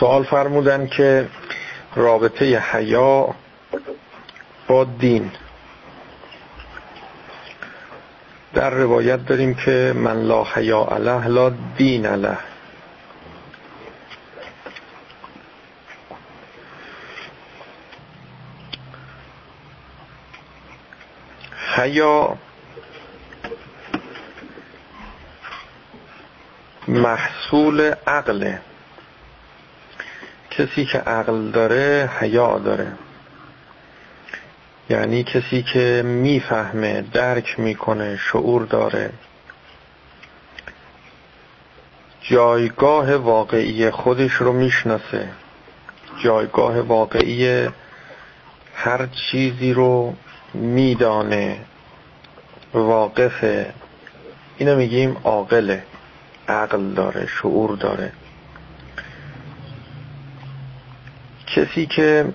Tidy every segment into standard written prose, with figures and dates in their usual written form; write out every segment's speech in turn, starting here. سوال فرمودن که رابطه حیا با دین. در روایت داریم که من لا حیا علیه لا دین علیه. حیا محصول عقله، کسی که عقل داره حیا داره، یعنی کسی که میفهمه، درک میکنه، شعور داره، جایگاه واقعی خودش رو میشناسه، جایگاه واقعی هر چیزی رو میدانه، واقفه. اینو میگیم عاقله، عقل داره، شعور داره. کسی که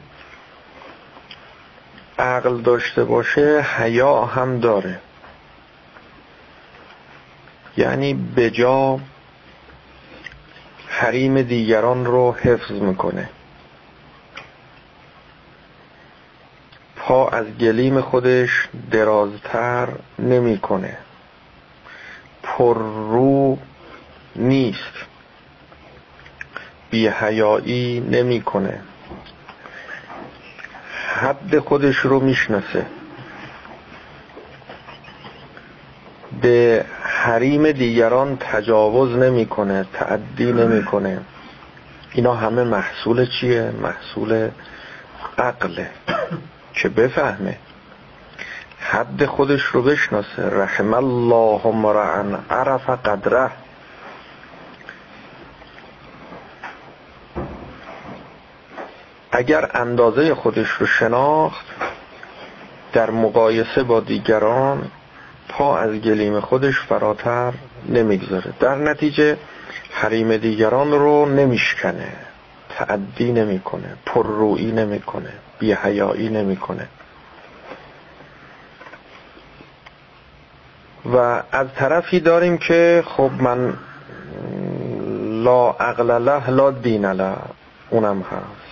عقل داشته باشه حیا هم داره، یعنی به جا حریم دیگران رو حفظ میکنه، پا از گلیم خودش درازتر نمیکنه، پر رو نیست، بی حیایی نمیکنه، حد خودش رو میشناسه، به حریم دیگران تجاوز نمیکنه، تعدی نمیکنه. اینا همه محصول چیه؟ محصول عقله که بفهمه، حد خودش رو بشناسه. رحم الله امرأ عرف قدره. اگر اندازه خودش رو شناخت، در مقایسه با دیگران پا از گلیم خودش فراتر نمیگذاره، در نتیجه حریم دیگران رو نمیشکنه، تعدی نمیکنه، پررویی نمیکنه، بی‌حیایی نمیکنه. و از طرفی داریم که خب من لا عقل له لا دین له، اونم هست.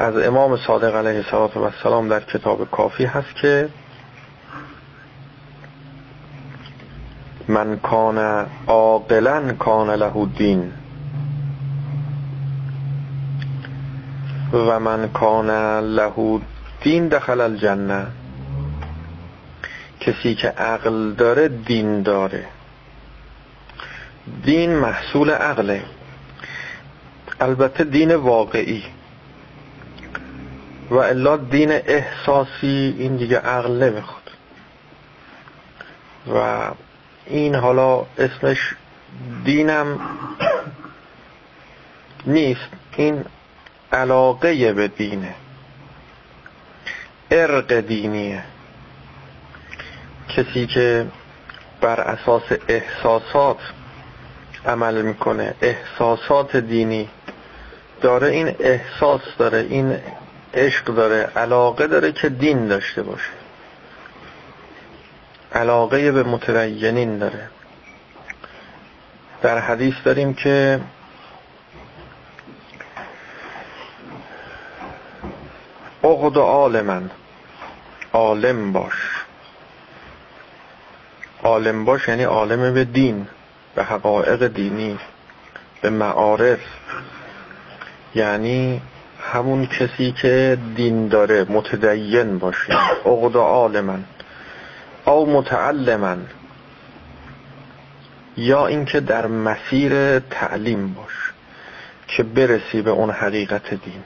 از امام صادق علیه السلام در کتاب کافی هست که من کان عاقلا کان له دین و من کان له دین دخل الجنه. کسی که عقل داره دین داره، دین محصول عقله، البته دین واقعی، و الا دین احساسی این دیگه عقل نمیخواد. و این حالا اسمش دینم نیست، این علاقه به دینه، ارق دینیه. کسی که بر اساس احساسات عمل میکنه، احساسات دینی داره، این احساس داره، این عشق داره، علاقه داره که دین داشته باشه، علاقه به متدینین داره. در حدیث داریم که اقد عالمن، عالم باش. عالم باش یعنی عالم به دین، به حقایق دینی، به معارف، یعنی همون کسی که دین داره، متدین باشه. عقد عالمن او متعلمن، یا اینکه در مسیر تعلیم باش که برسی به اون حقیقت دین.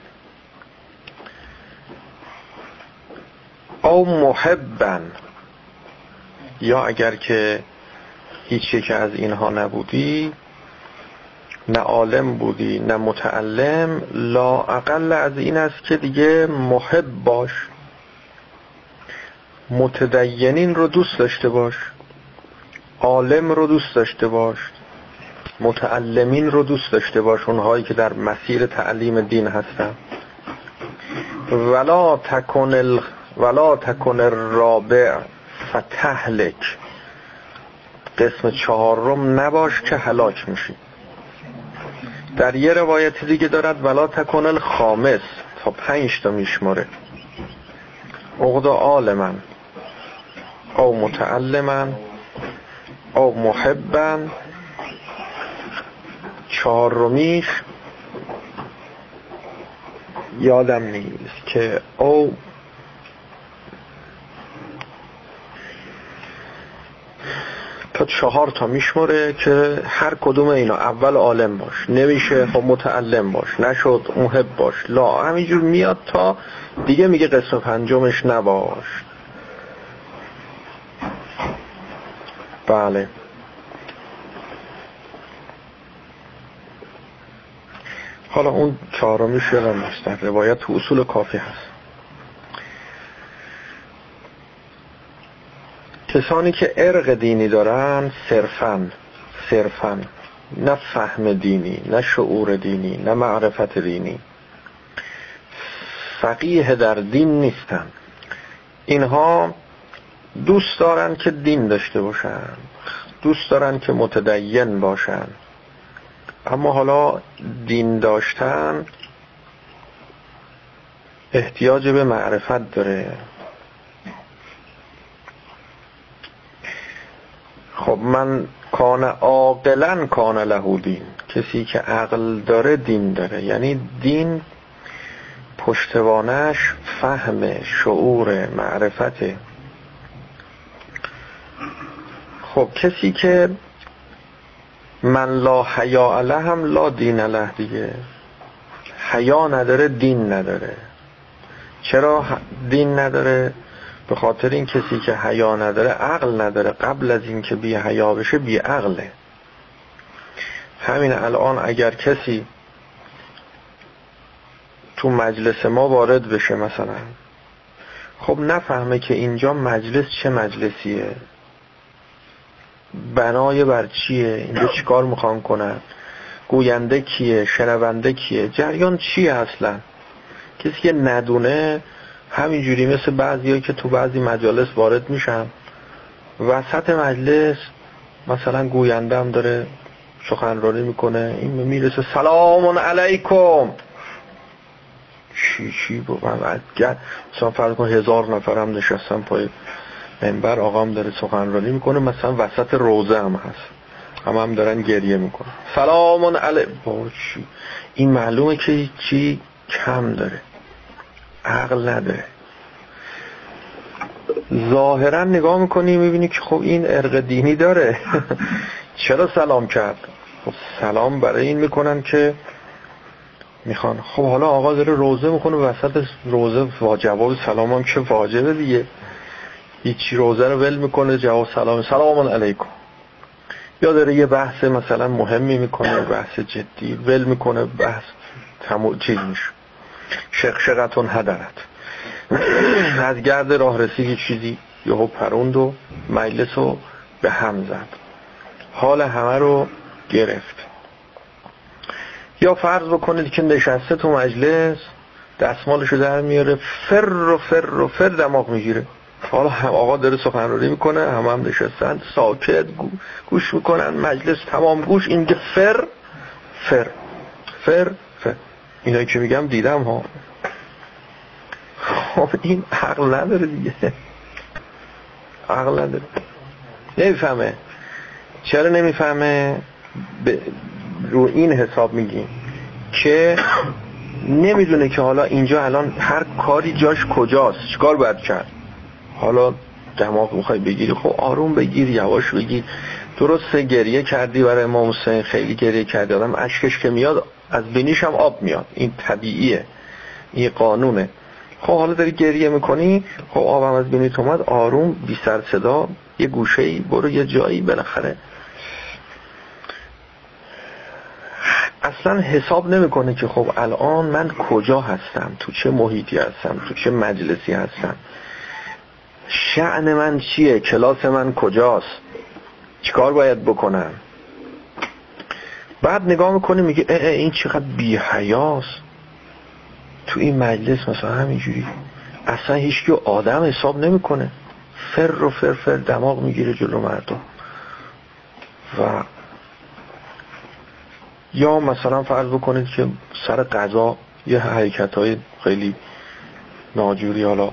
او محبن، یا اگر که هیچ یک از اینها نبودی، نه عالم بودی نه متعلم، لا اقل از این است که دیگه محب باش، متدینین رو دوست داشته باش، عالم رو دوست داشته باش، متعلمین رو دوست داشته باش، اونهایی که در مسیر تعلیم دین هستن. ولا تکن الرابع فتهلک، قسم چهارم نباش که هلاک میشی. در یه روایت دیگه دارد ولا تکن الخامس، تا 5 تا میشماره. عقد عالما او متعلما او محبا، 4 یادم نیست که او تا 4 میشماره که هر کدوم اینا اول عالم باش، نمیشه خب متعلم باش، نشد محب باش، لا همینجور میاد تا دیگه میگه قسم 5 نباش. بله حالا اون 4 شدم در روایت تو اصول کافی هست. کسانی که ارق دینی دارن صرفاً نه فهم دینی، نه شعور دینی، نه معرفت دینی، فقیه در دین نیستن، اینها دوست دارن که دین داشته باشن، دوست دارن که متدین باشن، اما حالا دین داشتن احتیاج به معرفت داره. خب من کان عاقلا کان له دین، کسی که عقل داره دین داره، یعنی دین پشتوانش فهم، شعور، معرفته. خب کسی که من لا حیا عله هم لا دین عله دیگه، حیا نداره، دین نداره. چرا دین نداره؟ به خاطر این کسی که حیا نداره عقل نداره، قبل از این که بی حیا بشه بی عقله. همین الان اگر کسی تو مجلس ما وارد بشه مثلا، خب نفهمه که اینجا مجلس چه مجلسیه، بنای بر چیه، اینجا چی کار میخوان کنن، گوینده کیه، شنونده کیه، جریان چیه اصلا. کسی که ندونه همینجوری مثل بعضیایی که تو بعضی مجالس وارد میشن، وسط مجلس مثلا گوینده هم داره سخنرانی میکنه، این میرسه سلام علیکم، چی بابا، مثلا فرض کن 1000 هم نشستن پای منبر، آقام داره سخنرانی میکنه، مثلا وسط روزه هم هست، هم دارن گریه میکنه سلام علیکم، این معلومه که چی کم داره، عقل نداره. ظاهرا نگاه میکنی میبینی که خب این ارق دینی داره چرا سلام کرد؟ خب سلام برای این میکنن که میخوان. خب حالا آقا داره روزه میکنه، وسط روزه جواب سلام هم که واجبه دیگه، هیچی روزه رو ول میکنه، جواب سلام علیکم. یا داره یه بحث مثلا مهمی میکنه، بحث جدی ول میکنه، بحث چیز میشه شقشقتون هدرت از گرد راه رسید، چیزی یهو پروند و مجلس رو به هم زد، حال همه رو گرفت. یا فرض بکنید که نشسته تو مجلس، دستمالشو در میاره، فر دماغ میگیره، حالا هم آقا داره سخنرانی میکنه، هم نشستن ساکت گوش میکنن، مجلس تمام گوش، اینجا فر فر فر فر، اینایی که میگم دیدم ها. خب این عقل نداره دیگه، عقل نداره، نمیفهمه. چرا نمیفهمه؟ رو این حساب میگیم که نمیدونه که حالا اینجا الان هر کاری جاش کجاست، چیکار باید کرد. حالا دماغ میخوای بگیری، خب آروم بگیر، یواش بگیر. درسته گریه کردی برای امام حسین، خیلی گریه کردی، آدم اشکش که میاد از بینیش هم آب میاد، این طبیعیه، این قانونه. خب حالا داری گریه میکنی، خب آب هم از بینیت اومد، آروم، بی سر صدا، یه گوشه‌ای برو یه جایی، بالاخره اصلا حساب نمیکنه که خب الان من کجا هستم، تو چه محیطی هستم، تو چه مجلسی هستم، شأن من چیه، کلاس من کجاست، چیکار باید بکنم. بعد نگاه میکنه میگه این چقدر بی حیاست، تو این مجلس مثلا همینجوری اصلا هیچ کی آدم حساب نمیکنه، فر دماغ میگیره جلو مردم. و یا مثلا فرض بکنید که سر قضا یه حرکت‌های خیلی ناجوری، حالا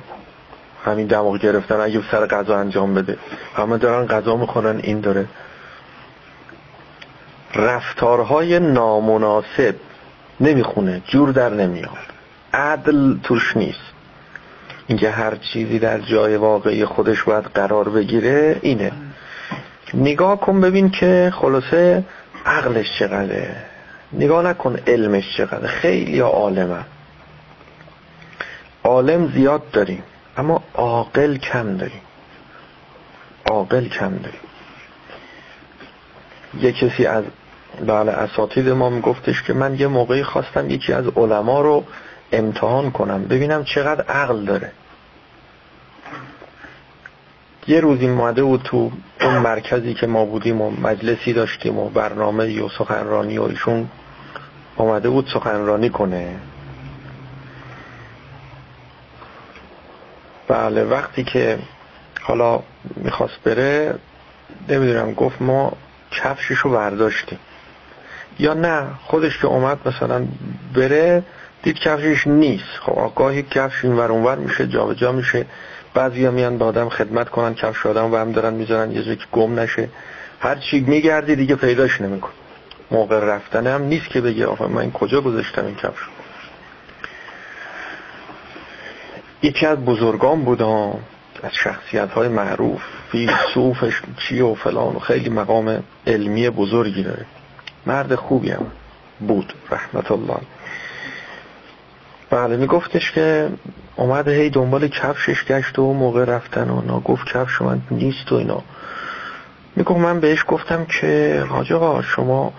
همین دماغ گرفتن اگه سر قضا انجام بده، همه دارن قضا میخورن، این داره رفتارهای نامناسب، نمیخونه، جور در نمیاد، عدل توش نیست. اینکه هر چیزی در جای واقعی خودش باید قرار بگیره، اینه. نگاه کن ببین که خلاصه عقلش چقدره، نگاه نکن علمش چقدره. خیلی عالمه، عالم زیاد داریم اما عاقل کم داریم، عاقل کم داریم. یه کسی از اساتید ما میگفتش که من یه موقعی خواستم یکی از علما رو امتحان کنم ببینم چقدر عقل داره. یه روزی اومده بود تو اون مرکزی که ما بودیم و مجلسی داشتیم و برنامه‌ای و سخنرانی و ایشون اومده بود سخنرانی کنه. بله وقتی که حالا میخواست بره، نمیدونم گفت ما کفششو برداشتیم یا نه، خودش که اومد مثلا بره دید کفشش نیست. خب آگاهی کفش این ور اون ور میشه، جا به جا میشه، بعضیا میان با آدم خدمت کنن کفش آدم و هم دارن میذارن یه جایی که گم نشه، هر چی میگردی دیگه پیداش نمیکنی. موقع رفتن هم نیست که بگی آخه من کجا گذاشتم این کفش. یکی از بزرگان بودم، از شخصیت‌های معروف، فیلسوفش چی و فلان و خیلی مقام علمی بزرگی داره، مرد خوبی هم بود رحمت الله. بله میگفتش که اومد هی دنبال کفشش گشت و موقع رفتن و نگفت کفش من نیست و اینا. میگفت من بهش گفتم که حاج آقا شما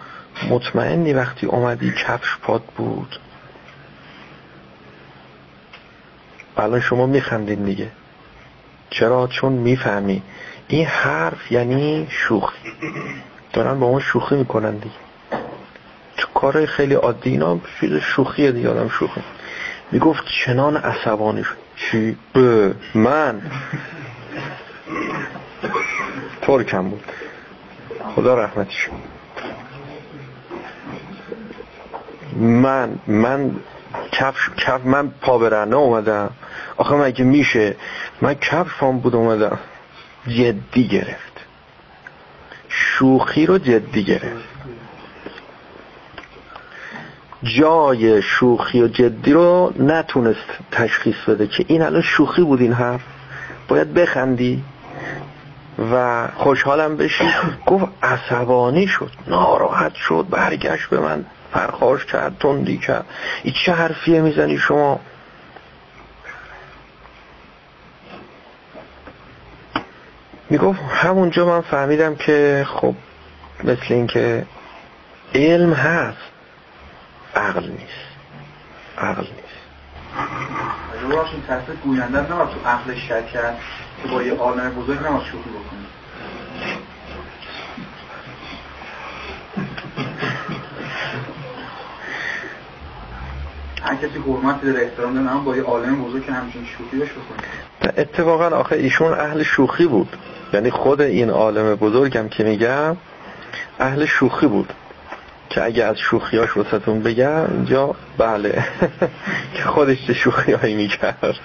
مطمئنی وقتی اومدی کفش پات بود؟ الان شما میخندین دیگه، چرا؟ چون میفهمی این حرف یعنی شوخی، دارن با ما شوخی میکنن دیگه، چون کار خیلی عادی اینا چیز شوخیه دیگه، آدم شوخی. میگفت چنان عصبانی شد، چی به من ترکم بود خدا رحمتش، من کف من پا برهنه اومدم، آخه مگه میشه؟ من کفشم بود اومدم. جدی گرفت، شوخی رو جدی گرفت، جای شوخی و جدی رو نتونست تشخیص بده که این الان شوخی بود، این حرف باید بخندی و خوشحالم بشی. گفت عصبانی شد، ناراحت شد، برگشت به من پرخاش کرد، تندی کرد، این چه حرفیه میزنی شما؟ میگفت همونجا من فهمیدم که خب مثل این که علم هست، عقل نیست، عقل نیست. اگه باشه این تصفیه گویندن نمید تو عقل شکر که با یه آدم بزرگ نمید شوخی بکنی. هر کسی حرمتی داره، احترام داره، اما با یه عالم بزرگ که همچین شوخی بشه کنه. اتفاقا آخه ایشون اهل شوخی بود، یعنی خود این عالم بزرگم که میگم اهل شوخی بود، که اگه از شوخیاش واسهتون بگم اینجا بله که خودش چه شوخیایی میکرد.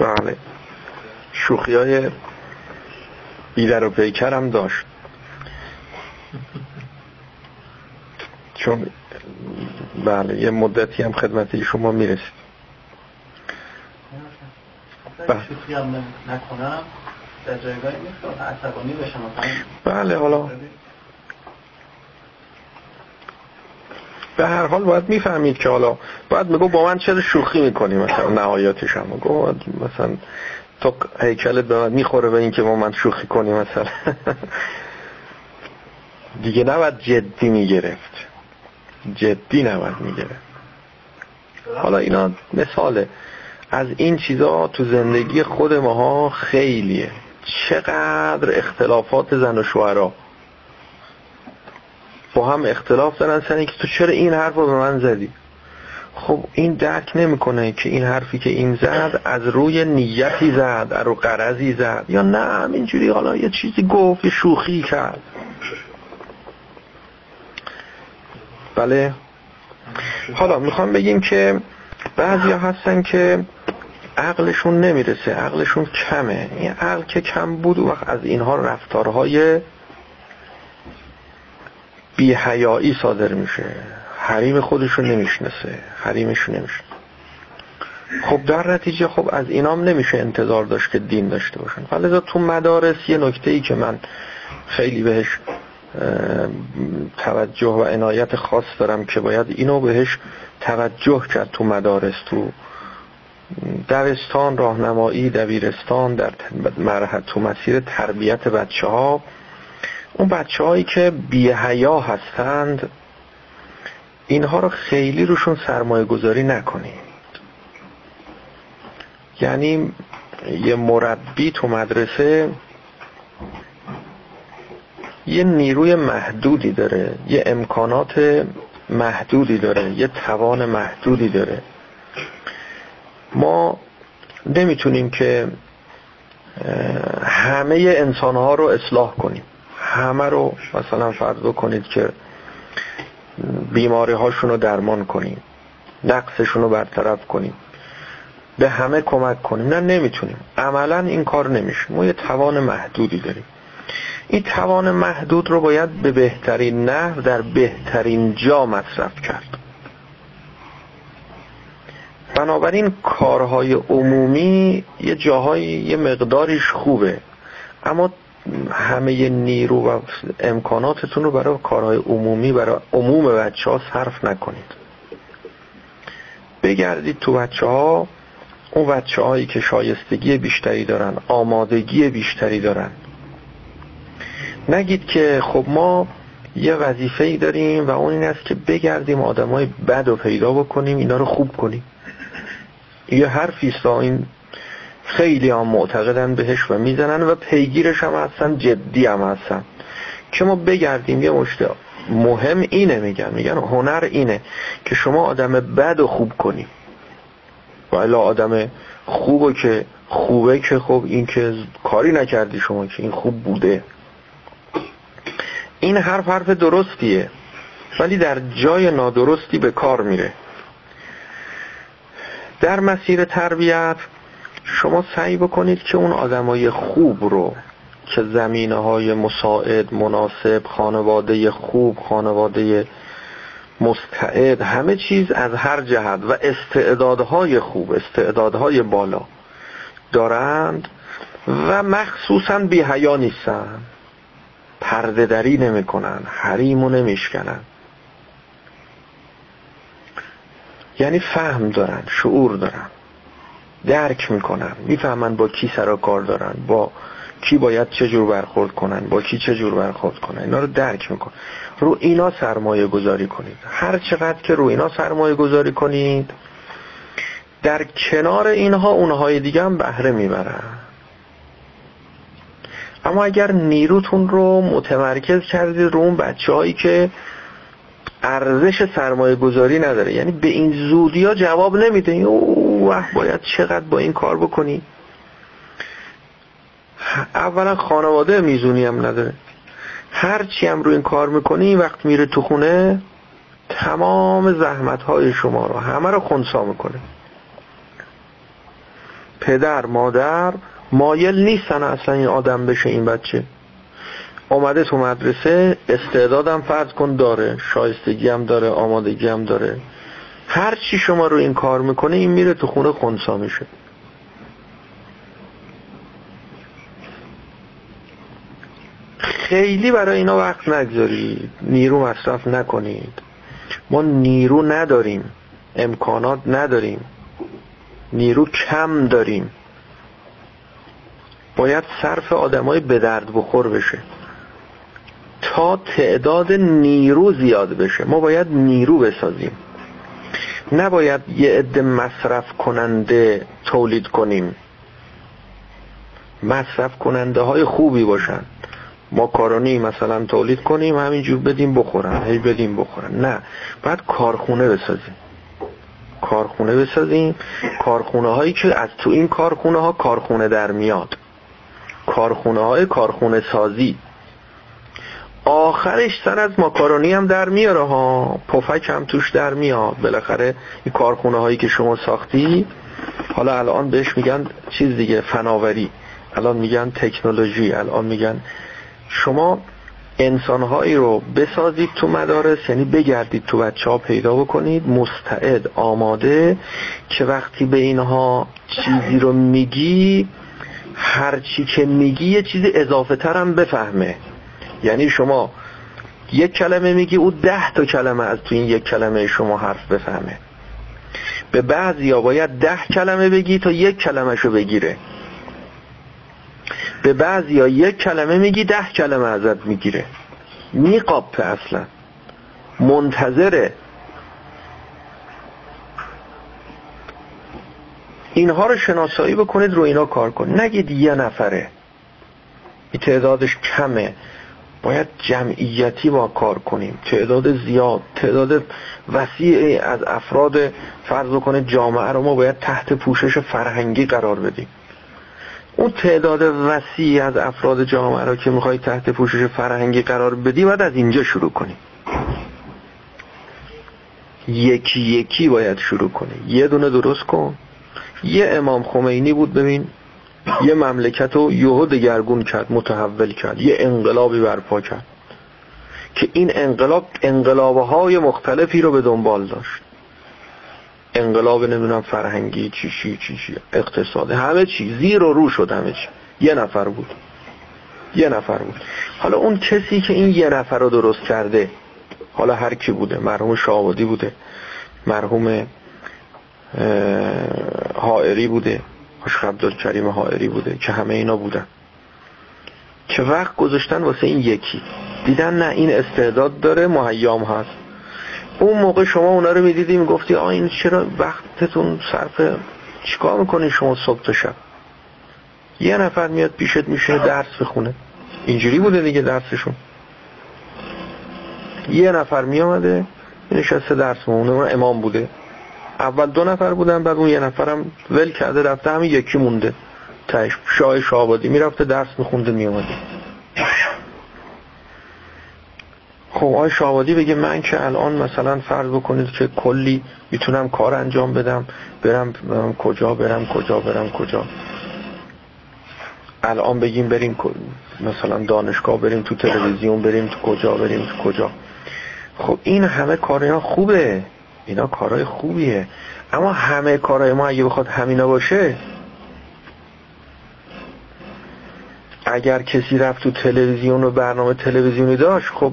بله شوخیای بیدر و پیکر هم داشت، چون بله یه مدتی هم خدمت شما میرسید. بله شوخی هم نکنم در جایگاهی نیست عصبانی بشم. بله حالا به هر حال باید میفهمید که حالا باید میگو با من چرا شوخی میکنی، مثلا نهایاتش هم میگو مثلا تو هیکلت به من میخوره به این که با من شوخی کنی مثلا دیگه نباید جدی میگرفت، جدی نباید میگرفت. حالا اینا مثاله از این چیزا تو زندگی خود ماها خیلیه، چقدر اختلافات زن و شوهرها با هم اختلاف دارن سر اینکه تو چرا این حرف رو به من زدی. خب این درک نمیکنه که این حرفی که این زد از روی نیتی زد، از روی غرضی زد، یا نه اینجوری حالا یه چیزی گفت، یه شوخی کرد. بله. حالا میخوام بگیم که بعضیا هستن که عقلشون نمیرسه، عقلشون کمه. این عقل که کم بود و از اینها رفتارهای بی‌حیایی صادر میشه. حریم خودشون نمیشناسه، حریمشون نمیشناسه. خب در نتیجه خب از اینام نمیشه انتظار داشت که دین داشته باشن. فلذا تو مدارس یه نکته‌ای که من خیلی بهش توجه و عنایت خاص دارم که باید اینو بهش توجه کرد، تو مدارس، تو دبستان، راهنمایی، دبیرستان، در مرحله تو مسیر تربیت بچه‌ها، اون بچه‌هایی که بی‌حیا هستند اینها رو خیلی روشون سرمایه‌گذاری نکنید. یعنی یه مربی تو مدرسه یه نیروی محدودی داره، یه امکانات محدودی داره، یه توان محدودی داره. ما نمیتونیم که همه انسانها رو اصلاح کنیم، همه رو مثلا فرض کنید که بیماری هاشون رو درمان کنیم، نقصشون رو برطرف کنیم، به همه کمک کنیم. نه، نمیتونیم، عملا این کار نمیشه. ما یه توان محدودی داریم. این توان محدود رو باید به بهترین نحو در بهترین جا مصرف کرد. بنابراین کارهای عمومی یه جاهایی یه مقداریش خوبه، اما همه نیرو و امکاناتتون رو برای کارهای عمومی، برای عموم بچه ها صرف نکنید. بگردید تو بچه ها، اون بچه هایی که شایستگی بیشتری دارن، آمادگی بیشتری دارن. نگید که خب ما یه وظیفه‌ای داریم و اون این است که بگردیم آدمای بد رو پیدا بکنیم، اینا رو خوب کنیم. یه حرفی است، این خیلی هم معتقدن بهش و میزنن و پیگیرش هم هستن، جدی هم هستن که ما بگردیم. یه مشت مهم اینه، میگن هنر اینه که شما آدم بد رو خوب کنیم. والا آدم خوبه که خوبه که خب این که کاری نکردی شما که این خوب بوده. این حرف درستیه ولی در جای نادرستی به کار میره. در مسیر تربیت شما سعی بکنید که اون آدمای خوب رو که زمینه‌های مساعد، مناسب، خانواده خوب، خانواده مستعد، همه چیز از هر جهت و استعدادهای خوب، استعدادهای بالا دارند و مخصوصا بی‌حیا نیستن، پرده دری نمی کنن، حریمو نمی شکنن، یعنی فهم دارن، شعور دارن، درک میکنن، میفهمن با کی سر و کار دارن، با کی باید چجور برخورد کنن، با کی چجور برخورد کنن، اینا رو درک میکنن. رو اینا سرمایه گذاری کنید. هر چقدر که رو اینا سرمایه گذاری کنید، در کنار اینها اونهای دیگه هم بهره میبرن. اما اگر نیروتون رو متمرکز کردید رو اون بچه‌هایی که ارزش سرمایه گذاری نداره، یعنی به این زودی ها جواب نمیده، اوه باید چقدر با این کار بکنی، اولا خانواده میزونی هم نداره، هرچی هم رو این کار میکنی وقت میره تو خونه تمام زحمت های شما رو همه رو خونسا میکنه. پدر مادر مایل نیستن اصلا این آدم بشه. این بچه اومده تو مدرسه، استعدادم فرض کن داره، شایستگی هم داره، آمادگی هم داره، هر چی شما رو این کار میکنه این میره تو خونه خونسا میشه. خیلی برای اینا وقت نگذارید، نیرو مصرف نکنید. ما نیرو نداریم، امکانات نداریم، نیرو کم داریم. باید صرف آدمای به درد بخور بشه تا تعداد نیرو زیاد بشه. ما باید نیرو بسازیم، نباید یه عده مصرف کننده تولید کنیم. مصرف کننده های خوبی باشن، ماکارونی مثلا تولید کنیم همینجور بدیم بخورن، هی بدیم بخورن. نه، باید کارخونه بسازیم، کارخونه بسازیم، کارخونه هایی که از تو این کارخونه ها کارخونه در میاد، کارخونه های کارخونه سازی. آخرش سر از ماکارونی هم در میاره ها، پفک هم توش در میاد. بالاخره این کارخونه هایی که شما ساختی، حالا الان بهش میگن چیز دیگه، فناوری، الان میگن تکنولوژی، الان میگن شما انسانهایی رو بسازید تو مدارس، یعنی بگردید تو بچه ها پیدا بکنید مستعد، آماده، که وقتی به اینها چیزی رو میگی، هرچی که میگی یه چیزی اضافه تر هم بفهمه. یعنی شما یک کلمه میگی، او 10 تا کلمه از تو این یک کلمه شما حرف بفهمه. به بعضیا باید 10 کلمه بگی تا یک کلمه شو بگیره، به بعضیا یک کلمه میگی 10 کلمه ازت میگیره، میقاپه، اصلا منتظره. اینها رو شناسایی بکنید، رو اینا کار کن. نگید یه نفره، تعدادش کمه، باید جمعیتی با کار کنیم، تعداد زیاد، تعداد وسیعی از افراد فرض بکنه جامعه رو ما باید تحت پوشش فرهنگی قرار بدیم. اون تعداد وسیعی از افراد جامعه رو که میخوای تحت پوشش فرهنگی قرار بدی، باید از اینجا شروع کنی، یکی یکی باید شروع کنی. یه دونه درست کن. یه امام خمینی بود، ببین یه مملکت رو یهو دگرگون کرد، متحول کرد، یه انقلابی برپا کرد که این انقلاب انقلاب‌های مختلفی رو به دنبال داشت. انقلاب نمیدونم فرهنگی، چی اقتصاد، همه چی زیر و رو شد، همه چی. یه نفر بود. حالا اون کسی که این یه نفر رو درست کرده، حالا هر کی بوده، مرحوم شاه‌آبادی بوده، مرحوم حائری بوده، حاج عبدالکریم حائری بوده، که همه اینا بودن، که وقت گذاشتن واسه این یکی، دیدن نه این استعداد داره، مهیام هست. اون موقع شما اونا رو میدیدی میگفتی آ این چرا وقتتون صرف چیکار میکنین شما صبح تا شب؟ یه نفر میاد پیشت میشه درس بخونه، اینجوری بوده دیگه درسشون، یه نفر میامده نشسته درس مونه، اون امام بوده، اول 2 نفر بودن، بعد اون یه نفرم ول کرده رفته، همین یکی مونده تاش. شاه‌آبادی میرفته درس میخونده میامده. خب آقای شاه‌آبادی بگه من که الان مثلا فرض بکنید که کلی میتونم کار انجام بدم، برم کجا، الان بگیم بریم مثلا دانشگاه، بریم تو تلویزیون، بریم تو کجا. خب این همه کارها خوبه، اینا کارهای خوبیه، اما همه کارهای ما اگه بخواد همینا باشه، اگر کسی رفت تو تلویزیون و برنامه تلویزیونی داشت، خب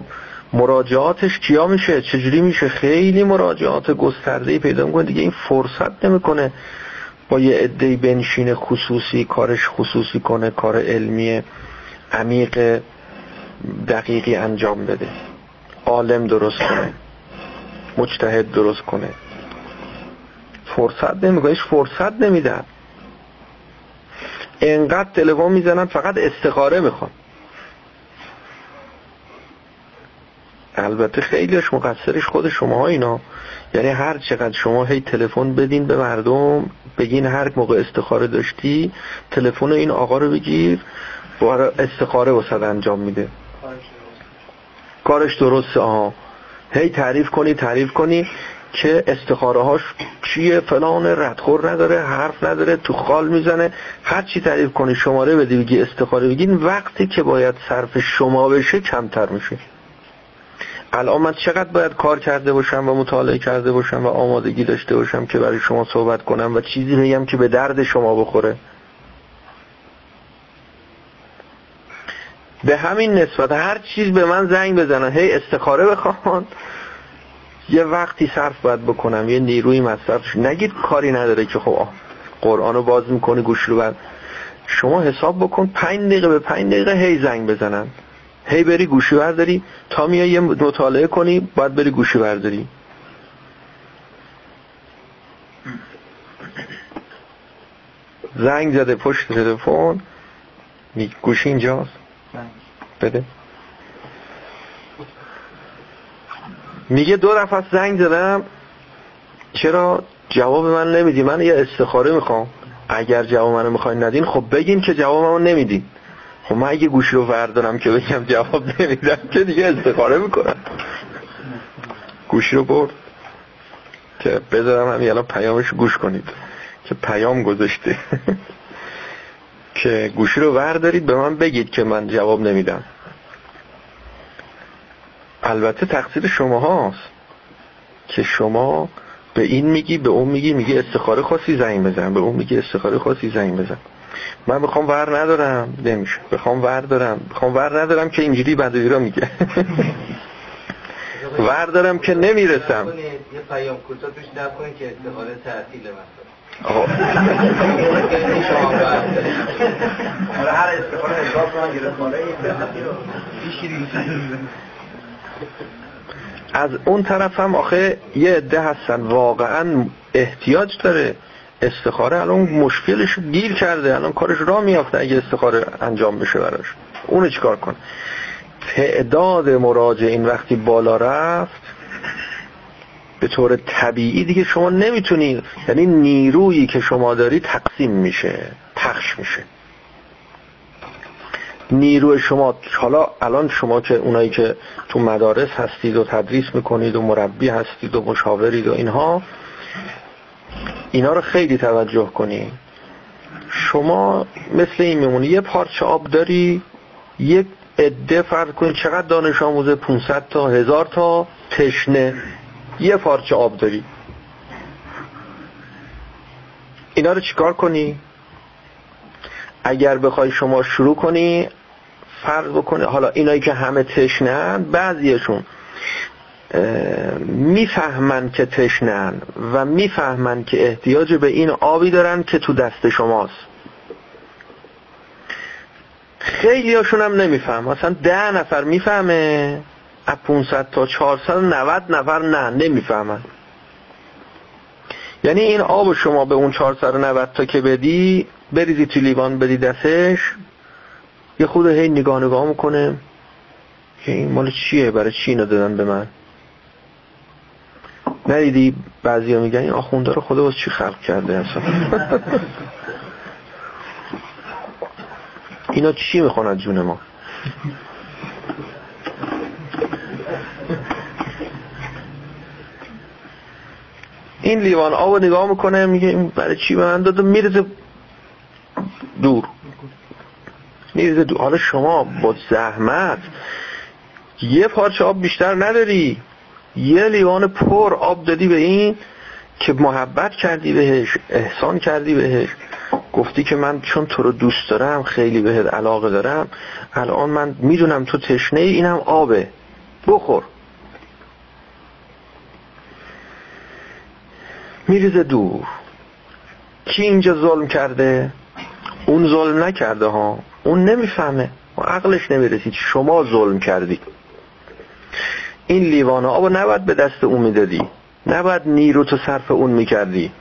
مراجعاتش کیا میشه، چجوری میشه؟ خیلی مراجعات گسترده‌ای پیدا میکنه دیگه. این فرصت نمیکنه با یه عده‌ای بنشینه خصوصی کارش خصوصی کنه، کار علمی عمیق دقیقی انجام بده، عالم درست کنه، مجتهد درست کنه، فرصت نمیدن. انقدر تلفن میزنن فقط استخاره میخوان. البته خیلیش مقصرش خود شماها اینا، یعنی هر چقدر شما هی تلفن بدین به مردم، بگین هر موقع استخاره داشتی تلفن این آقا رو بگیر، استخاره واسه انجام میده، کارش درسته. آها، هی تعریف کنی که استخاره هاش چیه، فلان، ردخور نداره، حرف نداره، تو خال میزنه، هر چی تعریف کنی، شماره بدی، بگی استخاره، بگین وقتی که باید صرف شما بشه کمتر میشه. الان من چقدر باید کار کرده باشم و مطالعه کرده باشم و آمادگی داشته باشم که برای شما صحبت کنم و چیزی بگم که به درد شما بخوره؟ به همین نسبت هر چیز به من زنگ بزنن، هی استخاره بخوان، یه وقتی صرف باید بکنم، یه نیروی مصرفش. نگید کاری نداره که خب قرآن رو باز میکنی گوش رو بر، شما حساب بکن 5 دقیقه به 5 دقیقه هی زنگ بزنن، هی بری گوشی برداری، تا میای یه مطالعه کنی باید بری گوشی برداری. زنگ زده پشت تلفن، گوشی اینجاست بده، میگه 2 دفعه زنگ زدم چرا جواب من نمیدی، من یه استخاره میخوام، اگر جواب منو میخواین ندین خب بگین که جواب منو نمیدین. خب من اگه گوشی رو بردارم که بگم جواب نمیدم که دیگه استخاره میکنم. گوشی رو برد که بذارم همین الان پیامش گوش کنید که پیام گذاشته که گوشی رو بردارید به من بگید که من جواب نمیدم. البته تقصیر شما هاست که شما به این میگی به اون میگی، میگی استخاره خواستی زنگ بزن، به اون میگی استخاره خواستی زنگ بزن. من بخوام ور ندارم نمیشه، بخوام ور دارم، بخوام ور ندارم که اینجوری بدوی را میگه ور دارم که نمیرسم. یه پیام کوتاه توش نکنید که استخاره تعطیله مثلا. آقا هر استخاره حساب کنن گرفتاره از اون طرف هم آخه یه عده هستن واقعا احتیاج داره استخاره، الان مشکلش گیر کرده، الان کارش را میافته اگه استخاره انجام بشه براش. اونو چیکار کن؟ تعداد مراجعین وقتی بالا رفت به طور طبیعی دیگه شما نمیتونی، یعنی نیرویی که شما داری تقسیم میشه، پخش میشه نیروی شما. حالا الان شما که اونایی که تو مدارس هستید و تدریس میکنید و مربی هستید و مشاورید و اینها، اینا رو خیلی توجه کنید. شما مثل این میمونی یه پارچه آب داری، یک عده فرض کنید چقدر دانش آموز 500 تا 1000 تا تشنه، یه پارچه آب داری، اینا رو چیکار کنی؟ اگر بخوای شما شروع کنی فرض بکنه حالا اینایی که همه تشنن، بعضیشون میفهمن که تشنن و میفهمن که احتیاج به این آبی دارن که تو دست شماست. خیلی هاشون هم نمیفهم، مثلا 10 نفر میفهمه، از 500 تا 490 نفر نه نمیفهمن. یعنی این آب شما به اون 490 تا که بدی، بریزی تو لیوان بدی دستش، یه خود هی نگاه میکنه که این مال چیه، برای چی اینو دادن به من. ندیدی بعضیا میگن این آخونده رو خدا واسه چی خلق کرده اصلا اینا چی میخوان از جون ما؟ این لیوان آب رو نگاه میکنه میگه برای چی به من داده، میرزه دور میرزه دور. حالا شما با زحمت یه پارچه آب بیشتر نداری، یه لیوان پر آب دادی به این که محبت کردی بهش، احسان کردی بهش، گفتی که من چون تو رو دوست دارم خیلی بهت علاقه دارم، الان من میدونم تو تشنه، اینم آبه بخور. میریزه دور. کی اینجا ظلم کرده؟ اون ظلم نکرده ها، اون نمیفهمه، عقلش نمیرسید، شما ظلم کردی. این لیوان آبو نباید به دست اون میدادی، نباید نیرو تو صرف اون میکردی.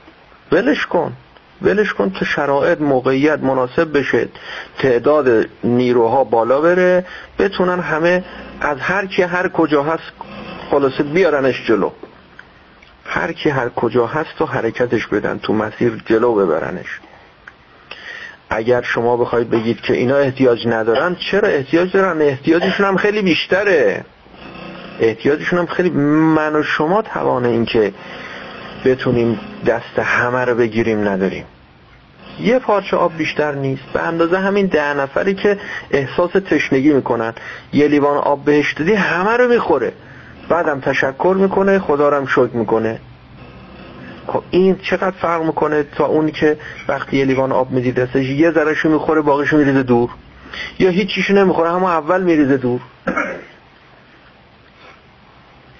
ولش کن، ولش کن تا شرایط موقعیت مناسب بشه، تعداد نیروها بالا بره، بتونن همه از هر کی هر کجا هست خلاصه بیارنش جلو، هر کی هر کجا هست و حرکتش بدن تو مسیر جلو ببرنش. اگر شما بخواید بگید که اینا احتیاج ندارن، چرا احتیاج دارن؟ احتیاجشون هم خیلی بیشتره، احتیاجشون هم خیلی. من و شما توانه این که بتونیم دست همه رو بگیریم نداریم. یه پارچه آب بیشتر نیست، به اندازه همین 10 نفری که احساس تشنگی میکنن، یه لیوان آب بهش دادی همه رو میخوره، بعدم تشکر میکنه، خدا رو هم شکر میکنه. این چقدر فرق میکنه تا اون که وقتی یه لیوان آب میدی دستش، یه ذرهشو میخوره باقیشو میریزه دور، یا هیچیشو نمیخوره همون اول میریزه دور.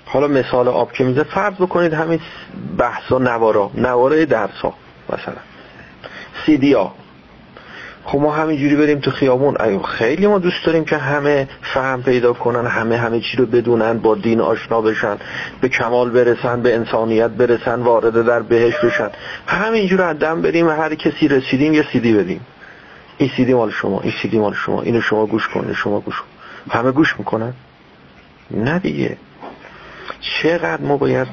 حالا مثال آب که میزه، فرض بکنید همین بحثا نواره درسا مثلا CD ها، خب ما همینجوری بریم تو خیابون. ایو خیلی ما دوست داریم که همه فهم پیدا کنن، همه چی رو بدونن، با دین آشنا بشن، به کمال برسن، به انسانیت برسن، وارد در بهشت بشن. همینجوری آدم بریم و هر کسی رسیدیم یه CD بدیم، این CD مال شما، این CD مال شما، اینو شما گوش کن، شما گوش کن. همه گوش میکنن؟ نه دیگه. چقدر ما باید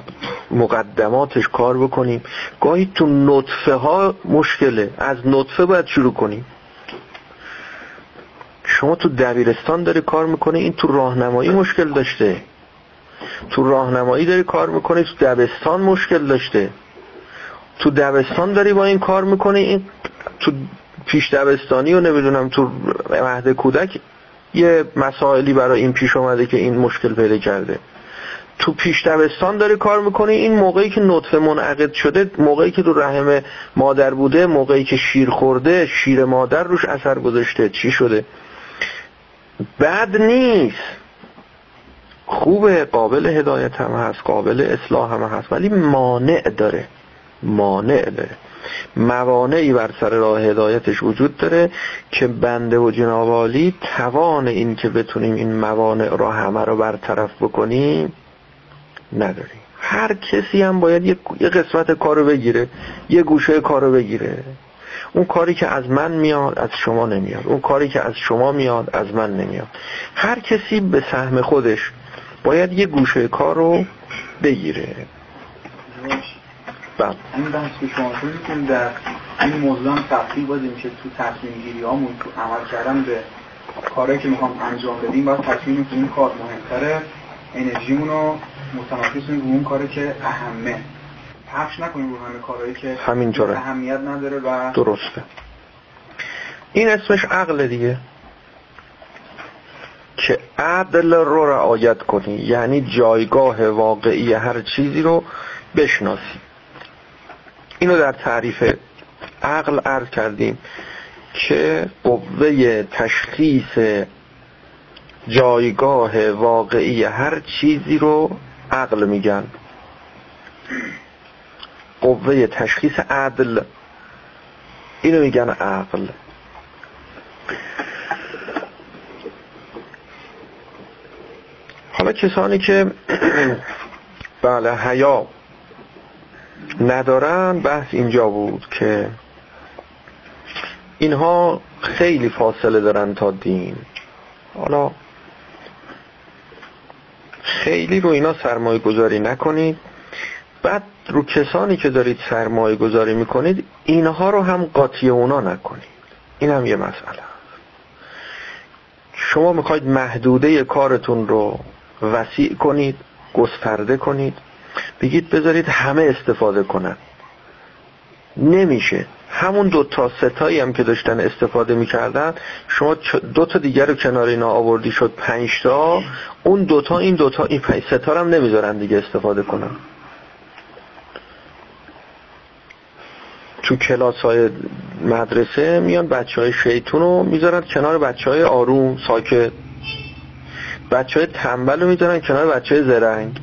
مقدماتش کار بکنیم. گاهی تو نطفه ها مشکله، از نطفه باید شروع کنیم. شما تو دبیرستان داری کار میکنه، این تو راهنمایی مشکل داشته، تو راهنمایی داری کار میکنه، تو دبستان مشکل داشته، تو دبستان داری با این کار میکنه، این تو پیش دبستانی و نمیدونم تو مهد کودک یه مسائلی برای این پیش اومده که این مشکل پیدا کرده، تو پیش دبستان داری کار میکنه، این موقعی که نطفه منعقد شده، موقعی که تو رحم مادر بوده، موقعی که شیر خورده، شیر مادر روش اثر گذاشته، چی شده؟ بد نیست، خوبه، قابل هدایت هم هست، قابل اصلاح هم هست، ولی مانع داره، موانعی بر سر راه هدایتش وجود داره که بنده و جناب عالی توان این که بتونیم این موانع را همه را برطرف بکنیم نداریم. هر کسی هم باید یه قسمت کارو بگیره، یه گوشه کارو بگیره. اون کاری که از من میاد از شما نمیاد، اون کاری که از شما میاد از من نمیاد. هر کسی به سهم خودش باید یه گوشه کارو بگیره. این بحث که شما میکنیم در این موضوع هم تفصیل بازی میشه، تو تصمیم گیری هامون، تو عمل کردن به کارهایی که میخوام انجام بدیم باید تصمیم میکنیم که این کار مهمتره، انرژیمون رو متمرکز کنیم به اون کاری که اهمه، پخش نکنیم رو همه کارهایی که همینجوره اهمیت نداره و درسته. این اسمش عقل دیگه، که عدل رو رعایت کنی، یعنی جایگاه واقعی هر چیزی رو بشناسی. اینو در تعریف عقل عرض کردیم که قوه تشخیص جایگاه واقعی هر چیزی رو عقل میگن، قوه تشخیص عدل، اینو میگن عقل. حالا کسانی که بله حیا ندارن، بحث اینجا بود که اینها خیلی فاصله دارن تا دین. حالا خیلی رو اینا سرمایه گذاری نکنید. بعد رو کسانی که دارید سرمایه گذاری میکنید اینها رو هم قاطی اونا نکنید، این هم یه مسئله. شما میخواید محدوده کارتون رو وسیع کنید، گسترده کنید، بگید بذارید همه استفاده کنن، نمیشه. همون دو تا ستایی هم که داشتن استفاده میکردن، شما دو تا دیگر رو کنار اینا آوردی، شد 5 تا. اون دوتا این دوتا این 5 ستا هم نمیذارن دیگه استفاده کنن. تو کلاس های مدرسه میان بچه های شیطون رو میذارن کنار بچه های آروم ساکت، بچه های تنبل رو میذارن کنار بچه های زرنگ،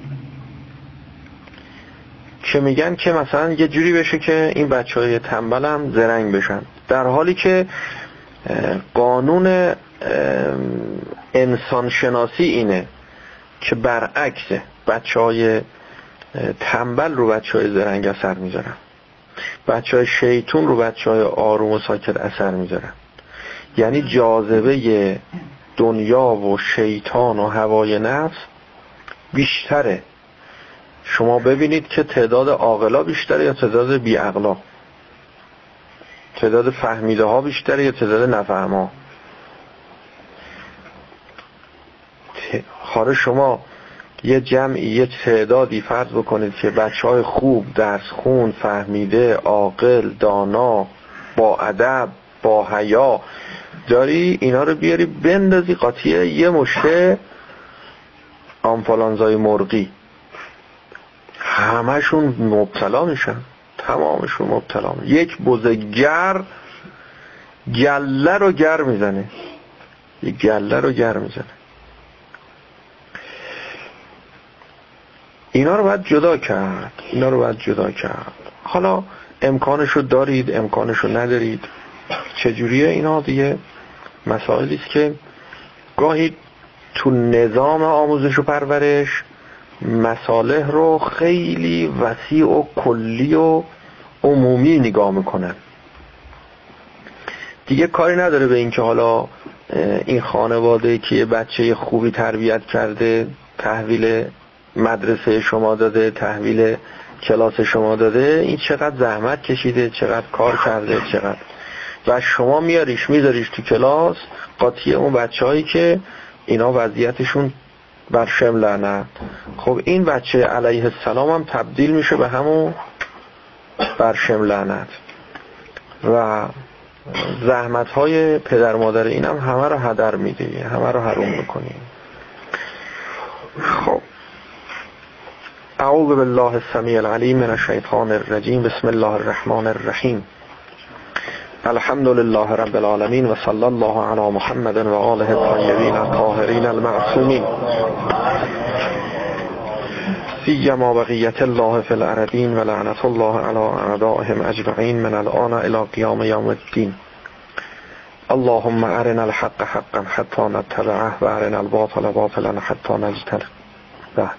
که میگن که مثلا یه جوری بشه که این بچهای تنبل هم زرنگ بشن، در حالی که قانون انسان شناسی اینه که برعکسه، بچهای تنبل رو بچهای زرنگ اثر میذارن، بچهای شیطون رو بچهای آروم و ساکت اثر میذارن. یعنی جاذبه دنیا و شیطان و هوای نفس بیشتره. شما ببینید که تعداد عاقلا بیشتره یا تعداد بیعقلا، تعداد فهمیده ها بیشتره یا تعداد نفهم ها. حالا شما یه جمعی یه تعدادی فرض بکنید که بچه های خوب، درس خون، فهمیده، عاقل، دانا، با ادب، با حیا داری، اینا رو بیاری بندازی قاطیه یه مشته آنفولانزای مرغی، همشون مبتلا میشن، تمامشون مبتلا میشن. یک بزگر گله رو گر میزنه. اینا رو باید جدا کرد. حالا امکانشو دارید، امکانشو ندارید، چجوریه اینا دیگه مسائلیست که گاهی تو نظام آموزش و پرورش مصالح رو خیلی وسیع و کلی و عمومی نگاه میکنن. دیگه کاری نداره به اینکه حالا این خانواده که یه بچه خوبی تربیت کرده تحویل مدرسه شما داده، تحویل کلاس شما داده، این چقدر زحمت کشیده، چقدر کار کرده، چقدر و شما میاریش میذاریش تو کلاس قاطی اون بچه‌هایی که اینا وضعیتشون برشم لعنت. خب این بچه علیه السلام هم تبدیل میشه به همون برشم لعنت و زحمت های پدر مادر اینم همه رو هدر میده، همه رو حروم میکنه. خب اعوذ بالله السمیع العلیم من الشیطان الرجیم، بسم الله الرحمن الرحیم، الحمد لله رب العالمین و صلی الله علی محمد و آله الطیبین الطاهرین المعصومین سیما بقیت الله فی الارضین و لعنت الله علی اعدائهم اجمعین من الان الی قیام یوم الدین. اللهم ارنا الحق حقا حتی نتبعه و ارنا الباطل باطلا حتی نجتنبه.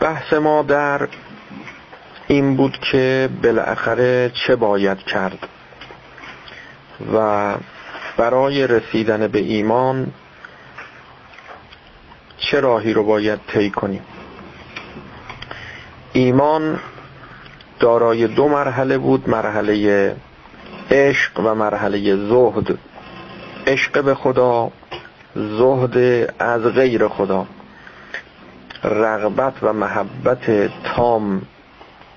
بحث ما در این بود که بالاخره چه باید کرد و برای رسیدن به ایمان چه راهی رو باید طی کنیم. ایمان دارای دو مرحله بود، مرحله عشق و مرحله زهد. عشق به خدا، زهد از غیر خدا، رغبت و محبت تام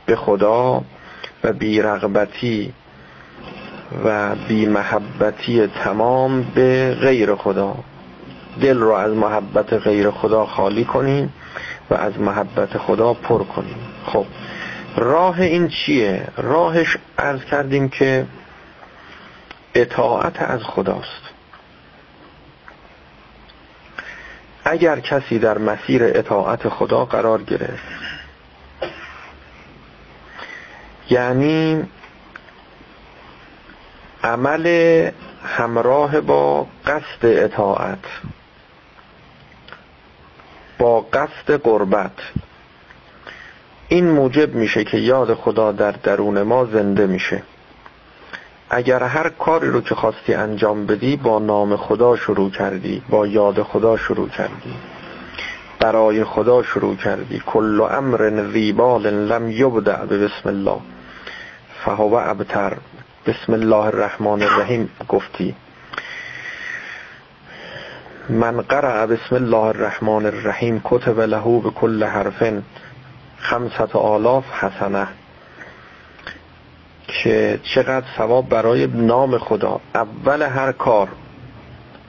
به خدا و بی رغبتی و بی محبتی تمام به غیر خدا. دل رو از محبت غیر خدا خالی کنیم و از محبت خدا پر کنیم. خب راه این چیه؟ راهش عرض کردیم که اطاعت از خداست. اگر کسی در مسیر اطاعت خدا قرار گرفت، یعنی عمل همراه با قصد اطاعت، با قصد قربت، این موجب میشه که یاد خدا در درون ما زنده میشه. اگر هر کاری رو که خواستی انجام بدی با نام خدا شروع کردی، با یاد خدا شروع کردی، برای خدا شروع کردی، کل امر ذی بال لم یبدأ بسم الله فهو ابتر، بسم الله الرحمن الرحیم گفتی، من قرأ بسم الله الرحمن الرحیم کتب له بكل حرف 5000 حسنه، که چقدر ثواب برای نام خدا. اول هر کار،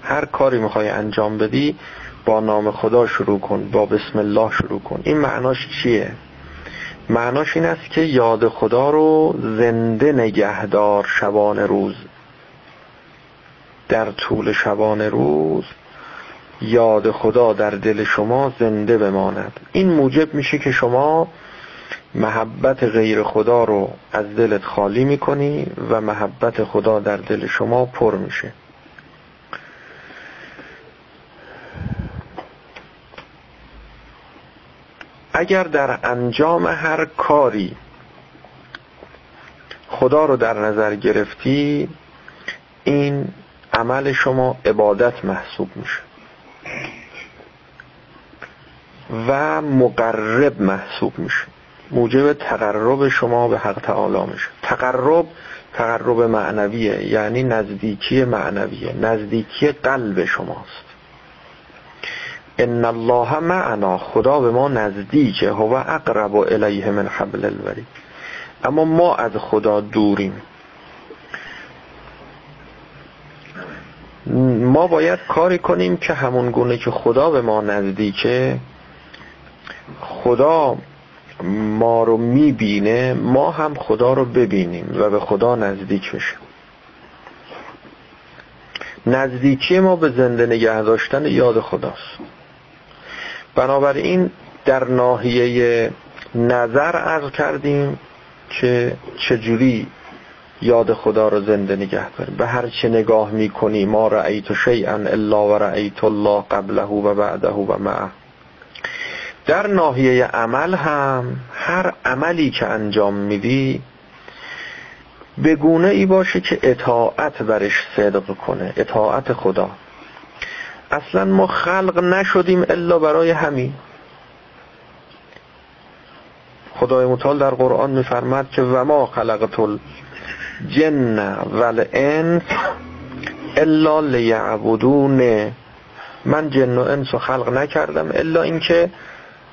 هر کاری میخوای انجام بدی با نام خدا شروع کن، با بسم الله شروع کن. این معناش چیه؟ معناش این است که یاد خدا رو زنده نگهدار شبانه روز. در طول شبانه روز یاد خدا در دل شما زنده بماند. این موجب میشه که شما محبت غیر خدا رو از دلت خالی میکنی و محبت خدا در دل شما پر میشه. اگر در انجام هر کاری خدا رو در نظر گرفتی، این عمل شما عبادت محسوب میشه و مقرب محسوب میشه، موجب تقرب شما به حق تعالی میشه. تقرب معنویه، یعنی نزدیکی معنویه، نزدیکی قلب شماست. ان الله معنا، خدا به ما نزدیکه، هو اقرب الیه من حبل الورید، اما ما از خدا دوریم. ما باید کاری کنیم که همون گونه که خدا به ما نزدیکه، خدا ما رو میبینه، ما هم خدا رو ببینیم و به خدا نزدیک بشیم. نزدیکی ما به زنده نگه داشتن یاد خداست. بنابراین در ناحیه نظر عرض کردیم که چجوری یاد خدا رو زنده نگه داریم. به هر چه نگاه میکنی، ما رأیت شیئا الا و رأیت الله قبله و بعده و معه. در ناحیه عمل هم هر عملی که انجام میدی به گونه ای باشه که اطاعت برش صدق کنه، اطاعت خدا. اصلا ما خلق نشدیم الا برای همین. خدای متعال در قرآن میفرماد که و ما خلقت الجن والانس الا لیعبدون، من جن و انس رو خلق نکردم الا اینکه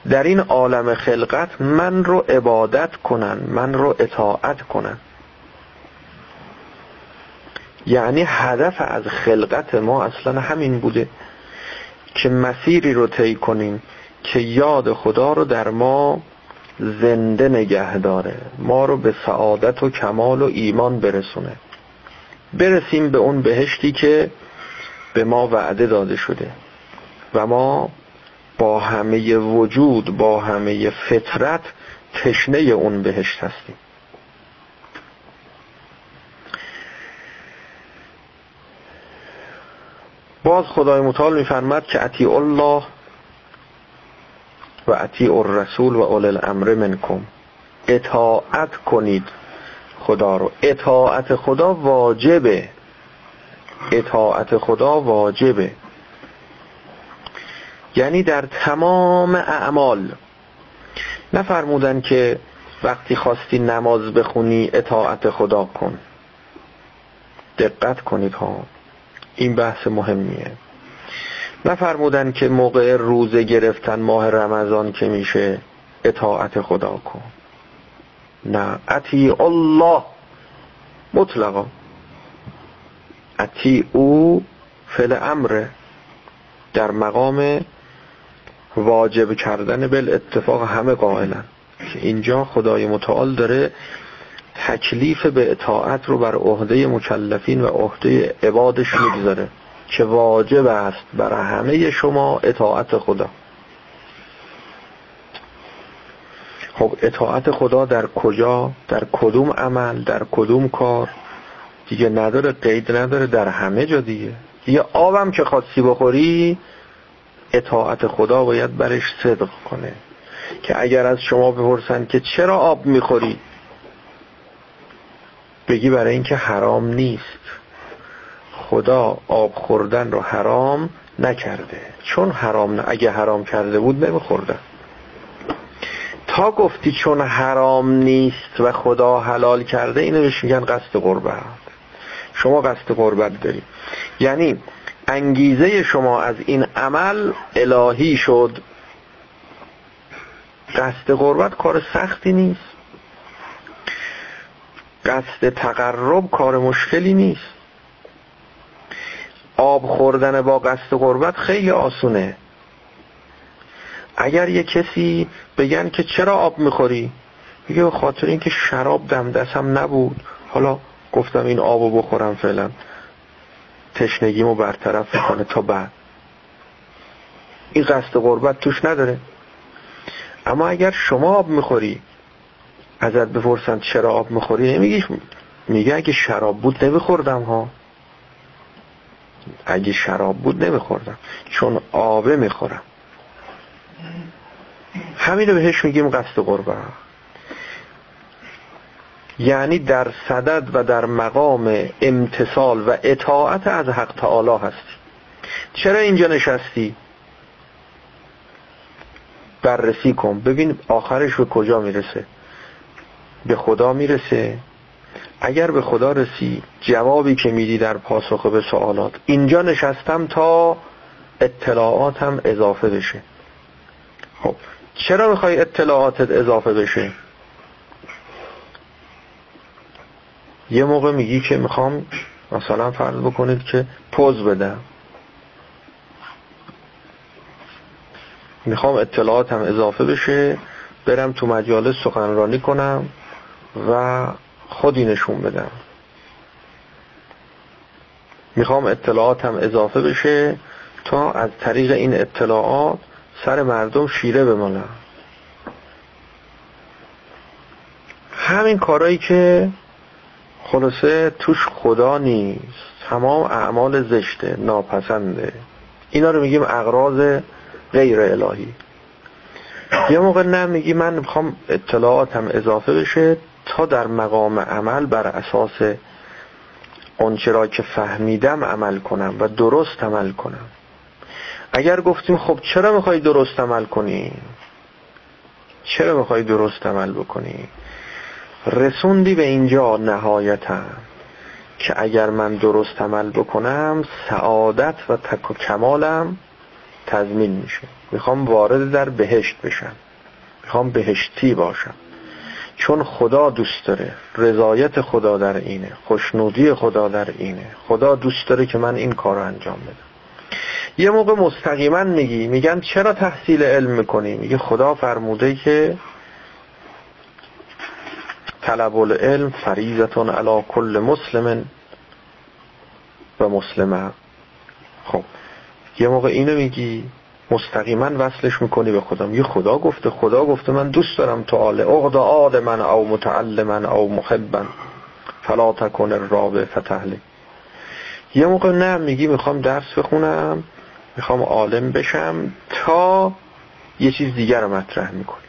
در این عالم خلقت من رو عبادت کنن، من رو اطاعت کنن. یعنی هدف از خلقت ما اصلا همین بوده که مسیری رو طی کنیم که یاد خدا رو در ما زنده نگه داره، ما رو به سعادت و کمال و ایمان برسونه، برسیم به اون بهشتی که به ما وعده داده شده و ما با همه وجود، با همه فطرت تشنه اون بهشت هستیم. باز خدای متعال می‌فرماد که اطیعوا الله و اطیعوا الرسول و اولی الامر منکم، اطاعت کنید خدا رو. اطاعت خدا واجبه، اطاعت خدا واجبه، یعنی در تمام اعمال. نفرمودن که وقتی خواستی نماز بخونی اطاعت خدا کن. دقت کنید ها، این بحث مهمیه. نفرمودن که موقع روزه گرفتن ماه رمضان که میشه اطاعت خدا کن، نه، اطیع الله مطلقا. اطیع او فعل امره در مقام واجب کردن، بل اتفاق همه قائلن. اینجا خدای متعال داره تکلیف به اطاعت رو بر عهده مکلفین و عهده عبادش میگذاره که واجب است بر همه شما اطاعت خدا. خب اطاعت خدا در کجا، در کدوم عمل، در کدوم کار؟ دیگه نداره، قید نداره، در همه جا دیگه. یه آبم که خواستی بخوری اطاعت خدا باید برش صدق کنه، که اگر از شما بپرسن که چرا آب میخوری، بگی برای اینکه حرام نیست. خدا آب خوردن رو حرام نکرده، چون حرام نه، اگه حرام کرده بود نمیخوردن. تا گفتی چون حرام نیست و خدا حلال کرده، اینو بهش میگن قصد قربت. شما قصد قربت دارید، یعنی انگیزه شما از این عمل الهی شد. قصد قربت کار سختی نیست، قصد تقرب کار مشکلی نیست. آب خوردن با قصد قربت خیلی آسونه. اگر یه کسی بگن که چرا آب میخوری، میگه به خاطر اینکه شراب دم دستم نبود، حالا گفتم این آبو بخورم فعلا تشنگیمو برطرف کنه تا بعد. این قصد قربت توش نداره. اما اگر شما آب میخوری ازت بپرسن چرا آب میخوری، نمیگی، میگه اگه شراب بود نمیخوردم ها، اگه شراب بود نمیخوردم، چون آبه میخورم. همینو بهش میگیم قصد قربت، یعنی در صدد و در مقام امتثال و اطاعت از حق تعالی هستی. چرا اینجا نشستی؟ بررسی کن ببین آخرش به کجا میرسه، به خدا میرسه. اگر به خدا رسی، جوابی که میدی در پاسخ به سوالات، اینجا نشستم تا اطلاعاتم اضافه بشه. خب چرا میخوای اطلاعاتت اضافه بشه؟ یه موقع میگی که میخوام مثلا فرض بکنید که پوز بدم، میخوام اطلاعاتم اضافه بشه، برم تو مجالس سخنرانی کنم و خودی نشون بدم. میخوام اطلاعاتم اضافه بشه تا از طریق این اطلاعات سر مردم شیره بمالم. همین کارهایی که خلاصه توش خدا نیست، تمام اعمال زشته، ناپسنده، اینا رو میگیم اغراض غیر الهی. یه موقع نه، میگی من میخوام اطلاعاتم اضافه بشه تا در مقام عمل بر اساس آنچه را که فهمیدم عمل کنم و درست عمل کنم. اگر گفتیم خب چرا میخوای درست عمل کنی؟ چرا بخوای درست عمل بکنی؟ رسوندی به اینجا نهایتاً که اگر من درست عمل بکنم سعادت و تک و کمالم تضمین میشه. میخوام وارد در بهشت بشم، میخوام بهشتی باشم، چون خدا دوست داره، رضایت خدا در اینه، خوشنودی خدا در اینه، خدا دوست داره که من این کار رو انجام بدم. یه موقع مستقیما میگن چرا تحصیل علم میکنی؟ میگه خدا فرموده که طلب العلم فریضتون علی کل مسلم و مسلمه. خب یه موقع اینو میگی مستقیما وصلش میکنی به خدا، میگه خدا گفته من دوست دارم تعالی اقد آدمن او متعلمن او محبن فلا تکن الرابع فتهلک. یه موقع نه، میگی میخوام درس بخونم، میخوام عالم بشم، تا یه چیز دیگر رو مطرح میکنی.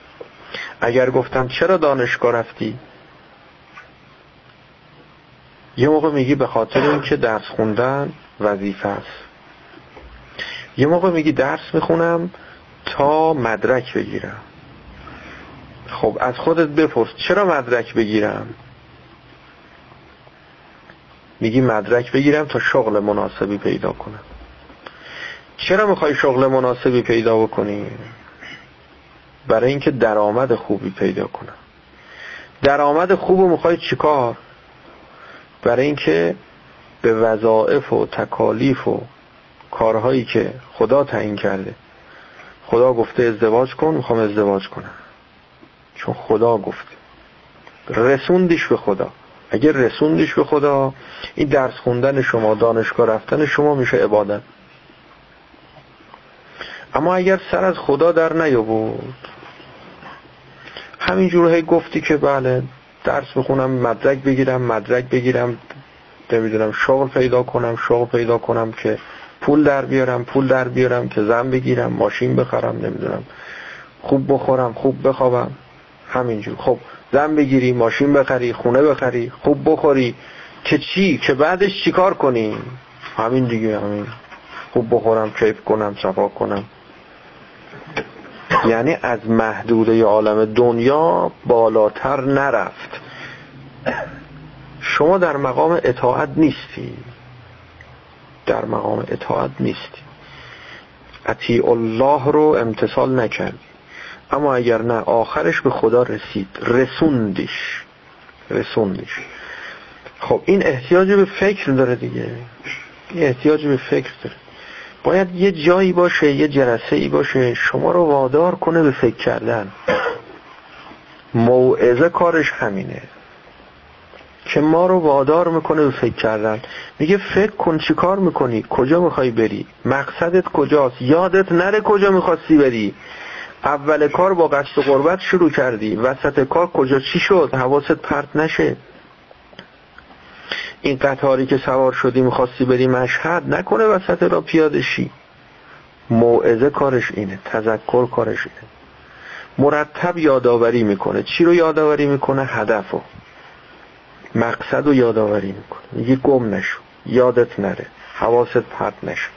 اگر گفتم چرا دانشگاه رفتی، یه موقع میگی به خاطر این که درس خوندن وظیفه است، یه موقع میگی درس میخونم تا مدرک بگیرم. خب از خودت بپرس چرا مدرک بگیرم؟ میگی مدرک بگیرم تا شغل مناسبی پیدا کنم. چرا میخوای شغل مناسبی پیدا بکنی؟ برای اینکه درآمد خوبی پیدا کنم. درآمد خوبو میخوای چیکار؟ برای اینکه به وظایف و تکالیف و کارهایی که خدا تعیین کرده، خدا گفته ازدواج کن، میخوام ازدواج کنم چون خدا گفته. رسوندیش به خدا. اگر رسوندیش به خدا، این درس خوندن شما، دانشگاه رفتن شما میشه عبادت. اما اگر سر از خدا در نیاورد، همینجور هی گفتی که بله درس بخونم، مدرک بگیرم، نمیدونم شغل پیدا کنم که پول در بیارم که زن بگیرم، ماشین بخرم، نمیدونم خوب بخورم، خوب بخوابم. همینجور خب زن بگیری، ماشین بخری، خونه بخری، خوب بخوری، که چی؟ که بعدش چیکار کنی؟ همین دیگه خوب بخورم، کیف کنم، صفا کنم. یعنی از محدوده عالم دنیا بالاتر نرفت. شما در مقام اطاعت نیستی، اطیع الله رو امتثال نکردی. اما اگر نه، آخرش به خدا رسید، رسوندیش. خب این احتیاج به فکر داره. باید یه جایی باشه، یه جلسه‌ای باشه شما رو وادار کنه به فکر کردن. موعظه کارش همینه که ما رو وادار میکنه به فکر کردن. میگه فکر کن چی کار میکنی، کجا میخوای بری، مقصدت کجاست، یادت نره کجا میخواستی بری. اول کار با قصد و قربت شروع کردی، وسط کار کجا چی شد، حواست پرت نشه. این قطاری که سوار شدی میخواستی بری مشهد، نکنه وسط را پیاده شی. موعظه کارش اینه، تذکر کارش اینه، مرتب یادآوری میکنه. چی رو یادآوری میکنه؟ هدفو، مقصد رو یادآوری میکنه. میگه گم نشو، یادت نره، حواست پرت نشه.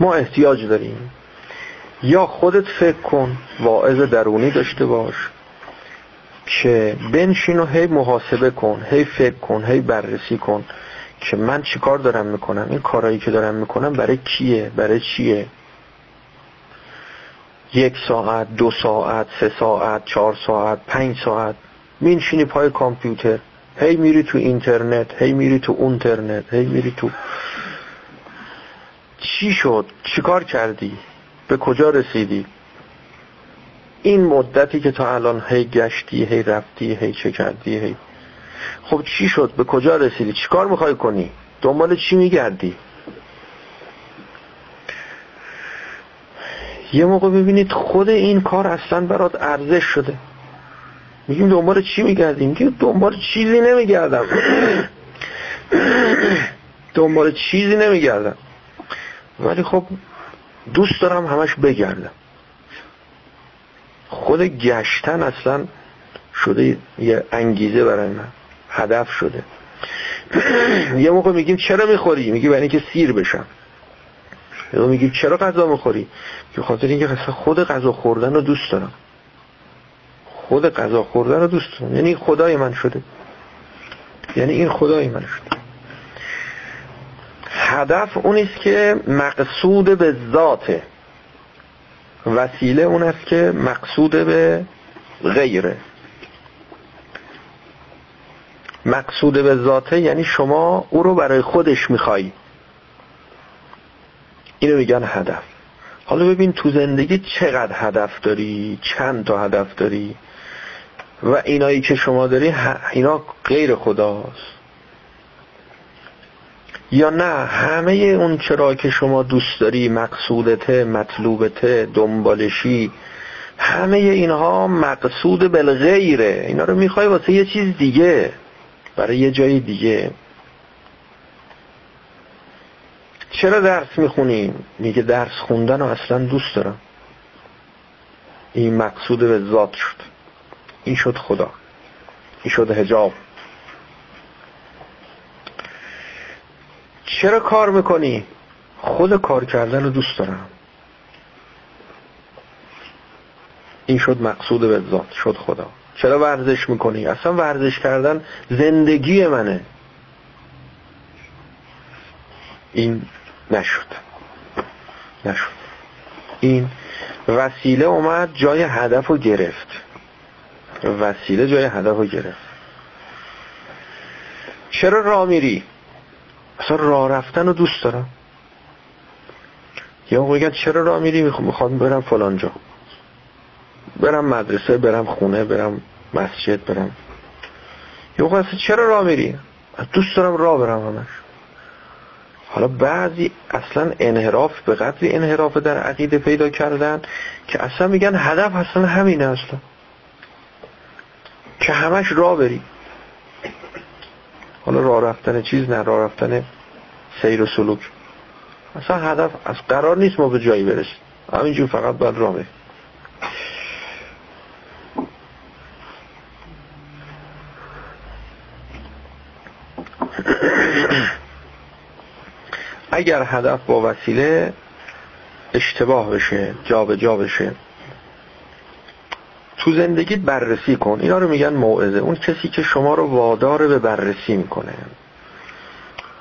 ما احتیاج داریم یا خودت فکر کن، واعظ درونی داشته باش که بنشین و هی محاسبه کن، هی فکر کن، هی بررسی کن که من چی کار دارم میکنم، این کارهایی که دارم میکنم برای کیه، برای چیه. 1 ساعت، 2 ساعت، 3 ساعت، 4 ساعت، 5 ساعت مینشینی پای کامپیوتر، هی میری تو اینترنت، هی میری تو اونترنت، هی میری تو چی شد، چی کار کردی، به کجا رسیدی. این مدتی که تا الان هی گشتی، هی رفتی، هی چه کردی، هی خب چی شد، به کجا رسیدی، چی کار میخوای کنی، دنبال چی میگردی. یه موقع ببینید خود این کار اصلا برات ارزش شده. میگیم دنبال چی میگردیم؟ که دنبال چیزی نمیگردم. ولی خب دوست دارم همش بگردم. خود گشتن اصلا شده یه انگیزه برای من، هدف شده. یه موقع میگیم چرا میخوری؟ میگی برای اینکه سیر بشم. شما میگی چرا غذا میخوری؟ به خاطر اینکه خود غذا خوردن رو دوست دارم. خود غذا خوردن رو دوست دارم، یعنی خدای من شده، یعنی این خدای من شده. هدف اون است که مقصود به ذاته، وسیله اون است که مقصود به غیره. مقصود به ذاته یعنی شما او رو برای خودش میخوایی، اینو میگن هدف. حالا ببین تو زندگی چقدر هدف داری، چند تا هدف داری، و اینایی که شما داری اینا غیر خداست یا نه؟ همه اون چرا که شما دوست داری، مقصودته، مطلوبته، دنبالشی، همه اینها مقصود بالغیره. اینا رو میخوای واسه یه چیز دیگه، برای یه جای دیگه. چرا درس میخونی؟ میگه درس خوندن رو اصلا دوست دارم. این مقصود به ذات شد، این شد خدا، این شد حجاب. چرا کار میکنی؟ خود کار کردن رو دوست دارم، این شد مقصود به ذات، شد خدا. چرا ورزش میکنی؟ اصلا ورزش کردن زندگی منه، این نشد. این وسیله اومد جای هدف رو گرفت، وسیله جای هدف رو گرفت. چرا راه میری؟ اصلا راه رفتن رو دوست دارم. یا میگن چرا راه میری؟ میخوام برم فلان جا، برم مدرسه، برم خونه، برم مسجد، برم. یا میگن چرا راه میری؟ دوست دارم راه برم همش. حالا بعضی اصلا انحراف به قدری انحراف در عقیده پیدا کردن که اصلا میگن هدف اصلا همینه، اصلا که همش راه بری. حالا راه رفتن چیز نه، راه رفتن سیر و سلوک. اصلا هدف از قرار نیست ما به جایی برسیم، همینجور فقط باید راه بریم. اگر هدف با وسیله اشتباه بشه، جا به جا بشه، تو زندگیت بررسی کن. اینا رو میگن موعظه. اون کسی که شما رو وادار به بررسی میکنه،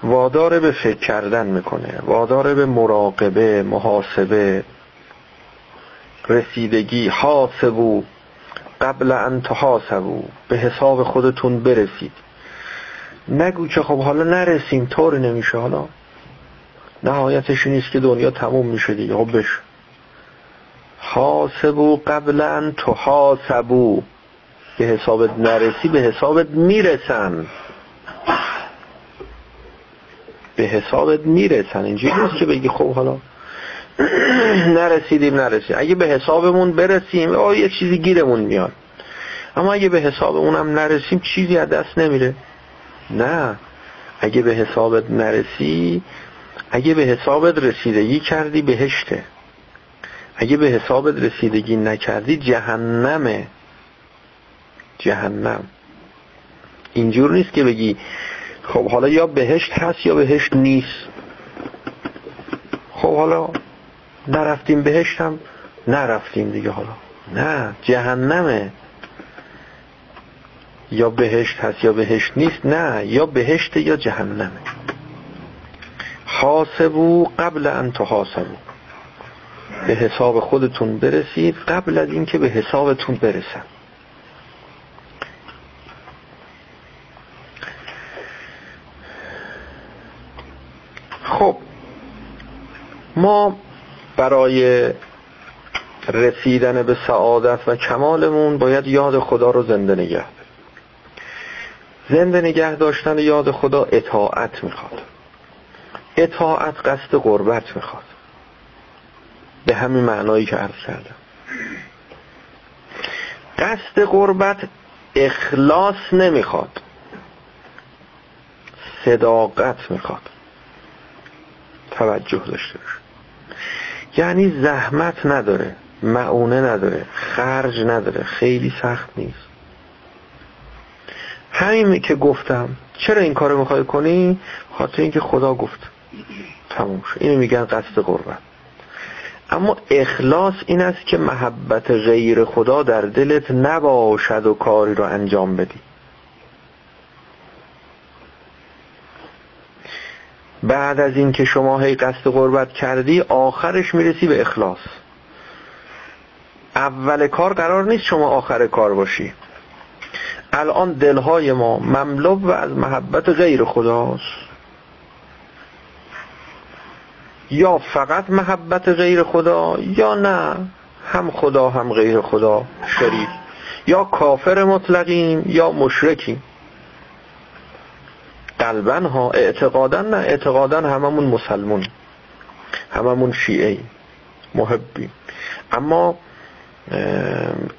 وادار به فکر کردن میکنه، وادار به مراقبه، محاسبه، رسیدگی. حاسبو قبل ان تحاسبو، به حساب خودتون برسید. نگو که خب حالا نرسیم، طور نمیشه، حالا نهایتش نیست که دنیا تموم میشه دیگه. خب بشه. حاسبو قبل ان تحاسبو، به حسابت نرسی به حسابت میرسن، به حسابت میرسن. اینجوری نیست که بگی خب حالا نرسیدیم. اگه به حسابمون برسیم یه چیزی گیرمون میاد، اما اگه به حسابمونم نرسیم چیزی از دست نمیره. نه، اگه به حسابت نرسی، اگه به حسابت رسیدگی کردی بهشته، اگه به حسابت رسیدگی نکردی جهنمه. جهنم. اینجور نیست که بگی خب حالا یا بهشت هست یا بهشت نیست، خب حالا نرفتیم بهشت هم نرفتیم دیگه، حالا نه، جهنمه. یا بهشت هست یا بهشت نیست، نه، یا بهشت یا جهنمه. حاسبو قبل ان تحاسبو، به حساب خودتون برسید قبل از اینکه به حسابتون برسن. خب ما برای رسیدن به سعادت و کمالمون باید یاد خدا رو زنده نگه داریم. زنده نگه داشتن یاد خدا اطاعت میخواد، اطاعت قصد قربت میخواد، به همین معنایی که عرض کردم. قصد قربت اخلاص نمیخواد، صداقت میخواد، توجه داشته باشه. یعنی زحمت نداره، معونه نداره، خرج نداره، خیلی سخت نیست. همین که گفتم چرا این کارو میخوای کنی؟ خاطر اینکه خدا گفت. تموم شد. اینو میگن قصد قربت. اما اخلاص این است که محبت غیر خدا در دلت نباشد و کاری رو انجام بدی. بعد از این که شما هی قصد قربت کردی، آخرش میرسی به اخلاص. اول کار قرار نیست شما آخر کار باشی. الان دلهای ما مملو و از محبت غیر خداست. یا فقط محبت غیر خدا، یا نه هم خدا هم غیر خدا شریک، یا کافر مطلقیم یا مشرکیم. قلبن ها، اعتقادن نه، اعتقادن هممون مسلمون، هممون شیعی محبی، اما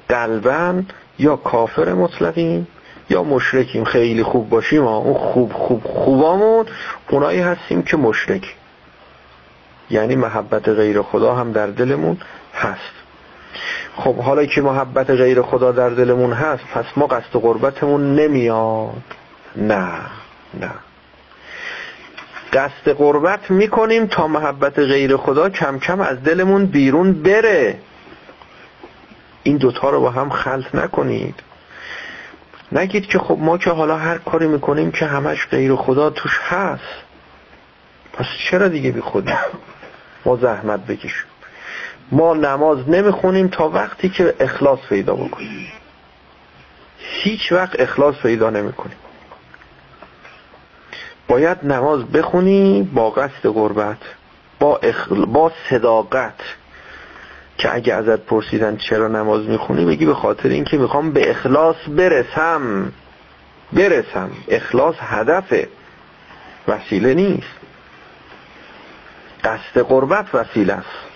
قلبن یا کافر مطلقیم یا مشرکیم. خیلی خوب باشیم، اون خوبامون اونایی هستیم که مشرک، یعنی محبت غیر خدا هم در دلمون هست. خب حالا که محبت غیر خدا در دلمون هست، پس ما قصد قربتمون نمیاد. نه، قصد قربت میکنیم تا محبت غیر خدا کم کم از دلمون بیرون بره. این دوتا رو با هم خلط نکنید. نگید که خب ما که حالا هر کاری میکنیم که همش غیر خدا توش هست، پس چرا دیگه بی خودی ما زحمت بکشیم؟ ما نماز نمیخونیم تا وقتی که اخلاص پیدا بکنیم. هیچ وقت اخلاص پیدا نمیکنیم. باید نماز بخونی با قصد قربت، با صداقت، که اگه ازت پرسیدن چرا نماز میخونی، بگی به خاطر این که میخوام به اخلاص برسم. اخلاص هدفه، وسیله نیست. قصد قربت وسیله است.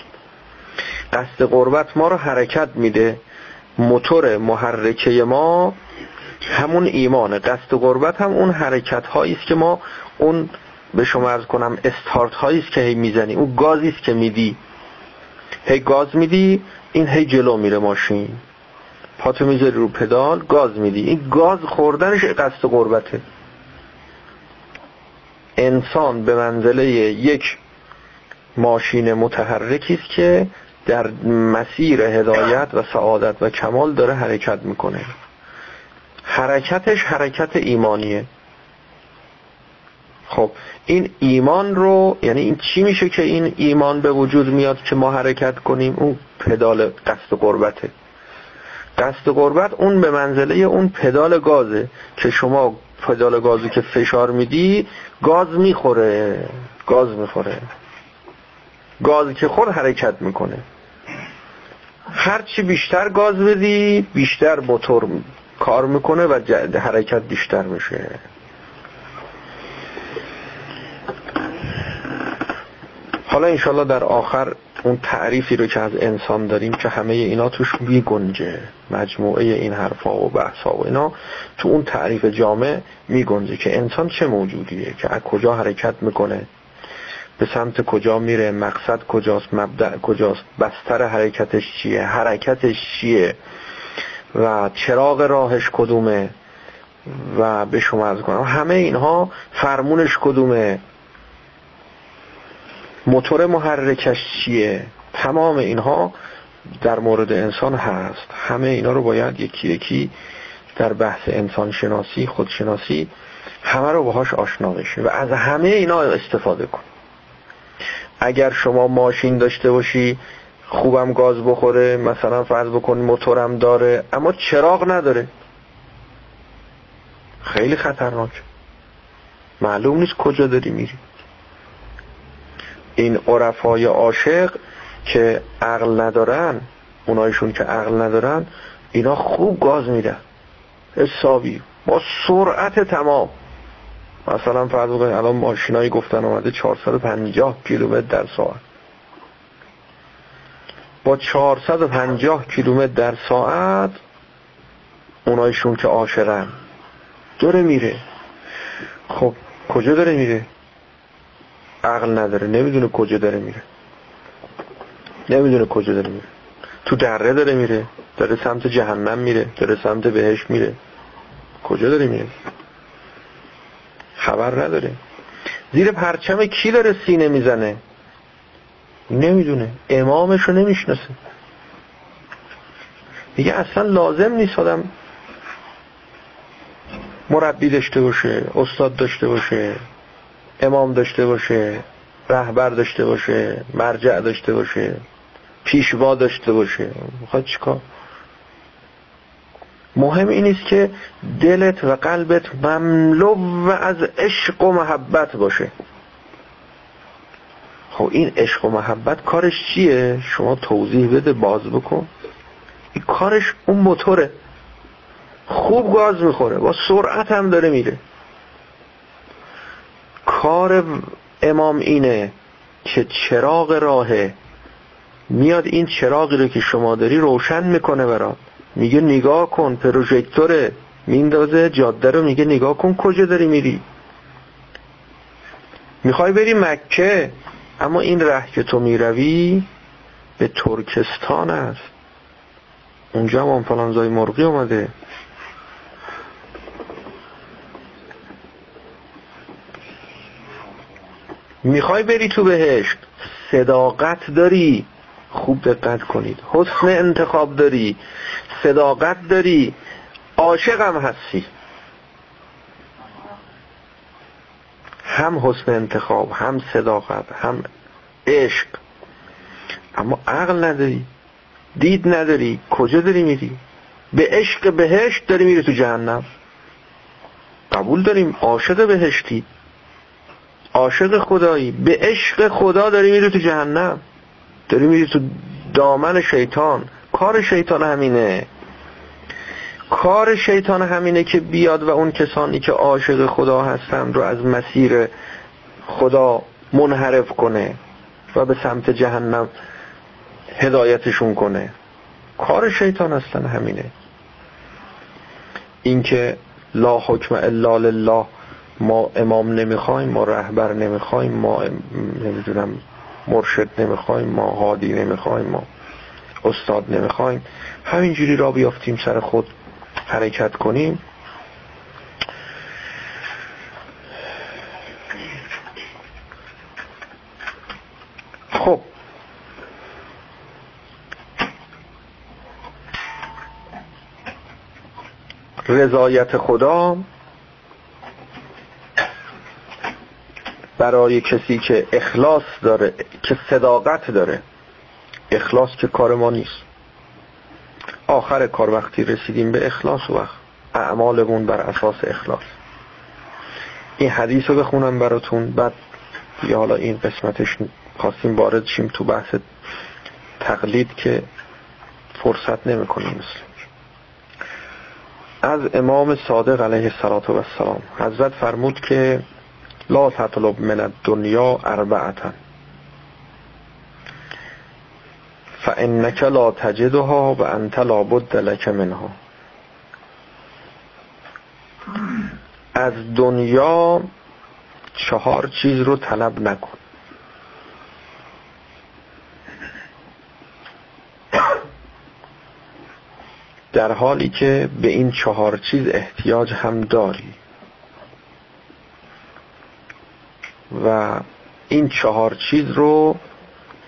قصد قربت ما رو حرکت میده. موتور محرکه ما همون ایمانه. قصد قربت هم اون حرکت هایی است که ما، اون به شما عرض کنم استارت هایی است که هی میزنی، اون گازی است که میدی، هی گاز میدی، این هی جلو میره ماشین، پاتو میذاری رو پدال، گاز میدی. این گاز خوردنش قصد قربته. انسان به منزله یک ماشین متحرکی است که در مسیر هدایت و سعادت و کمال داره حرکت میکنه. حرکتش حرکت ایمانیه. خب این ایمان رو، یعنی این چی میشه که این ایمان به وجود میاد که ما حرکت کنیم؟ اون پدال قصد قربته. قصد قربت اون به منزله اون پدال گازه که شما پدال گازی که فشار میدی، گاز میخوره. گازی که خود حرکت میکنه. هر چی بیشتر گاز بدی، بیشتر موتور کار میکنه و حرکت بیشتر میشه. حالا انشالله در آخر اون تعریفی رو که از انسان داریم که همه اینا توش میگنجه، مجموعه این حرفا و بحثا و اینا تو اون تعریف جامع میگنجه که انسان چه موجودیه، که از کجا حرکت میکنه، به سمت کجا میره، مقصد کجاست، مبدأ کجاست، بستر حرکتش چیه و چراغ راهش کدومه و به شما عرض کنم همه اینها فرمونش کدومه، موتور محرکش چیه. تمام اینها در مورد انسان هست. همه اینا رو باید یکی یکی در بحث انسان شناسی، خودشناسی، همه رو باهاش آشنا بشی و از همه اینا استفاده کن. اگر شما ماشین داشته باشی، خوبم گاز بخوره، مثلا فرض بکن موتورم داره اما چراغ نداره، خیلی خطرناک، معلوم نیست کجا داری میری. این عرفای عاشق که عقل ندارن، اونایشون که عقل ندارن، اینا خوب گاز میدن حسابی با سرعت تمام. مثلا فرض بکنید الان ماشینایی گفتن اومده 450 کیلومتر در ساعت. با 450 کیلومتر در ساعت اونایشون که عاشقن داره میره. خب کجا داره میره؟ عقل نداره، نمیدونه کجا داره میره. تو دره داره میره، داره سمت جهنم میره، داره سمت بهشت میره، کجا داره میره خبر نداره. زیر پرچم کی داره سینه میزنه؟ نمیدونه، امامشو نمیشناسه. دیگه اصلا لازم نیست آدم مربی داشته باشه، استاد داشته باشه، امام داشته باشه، رهبر داشته باشه، مرجع داشته باشه، پیشوا داشته باشه. میخواد چیکار؟ مهم این است که دلت و قلبت مملو از عشق و محبت باشه. خب این عشق و محبت کارش چیه؟ شما توضیح بده، باز بکن. این کارش اون موتوره، خوب گاز میخوره، با سرعت هم داره میره. کار امام اینه که چراغ راهه، میاد این چراغی رو که شما داری روشن میکنه برات، میگه نگاه کن، پروژکتوره، میندازه جاده رو، میگه نگاه کن کجا داری میری. میخوای بری مکه، اما این ره که تو میروی به ترکستان است، اونجا هم آنفلانزای مرغی اومده. میخوای بری تو بهشت، صداقت داری، خوب دقت کنید، حسن انتخاب داری، صداقت داری، عاشق هم هستی، هم حسن انتخاب، هم صداقت، هم عشق، اما عقل نداری، دید نداری، کجا داری میری؟ به عشق بهشت داری میری تو جهنم. قبول داریم عاشق بهشتی، عاشق خدایی، به عشق خدا داری میری تو جهنم، داری میری تو دامن شیطان. کار شیطان همینه، کار شیطان همینه که بیاد و اون کسانی که عاشق خدا هستن رو از مسیر خدا منحرف کنه و به سمت جهنم هدایتشون کنه. کار شیطان هستن همینه. این که لا حکم الا لله، ما امام نمیخوایم، ما رهبر نمیخوایم، ما نمیدونم مرشد نمیخوایم، ما هادی نمیخوایم، ما استاد نمیخوایم، همینجوری را بیافتیم سر خود حرکت کنیم. خب رضایت خدا برای کسی که اخلاص داره، که صداقت داره. اخلاص که کار ما نیست، آخر کار وقتی رسیدیم به اخلاص، وقت اعمالمون بر اساس اخلاص. این حدیث رو بخونم براتون، بعد یا حالا این قسمتش خواستیم وارد شیم تو بحث تقلید که فرصت نمی کنیم. مثل از امام صادق علیه السلام، حضرت فرمود که لا تطلب من الدنیا اربعة فانك لا تجدها و انت لا بد لك منها. از دنیا 4 چیز رو طلب نکن، در حالی که به این 4 چیز احتیاج هم داری و این 4 چیز رو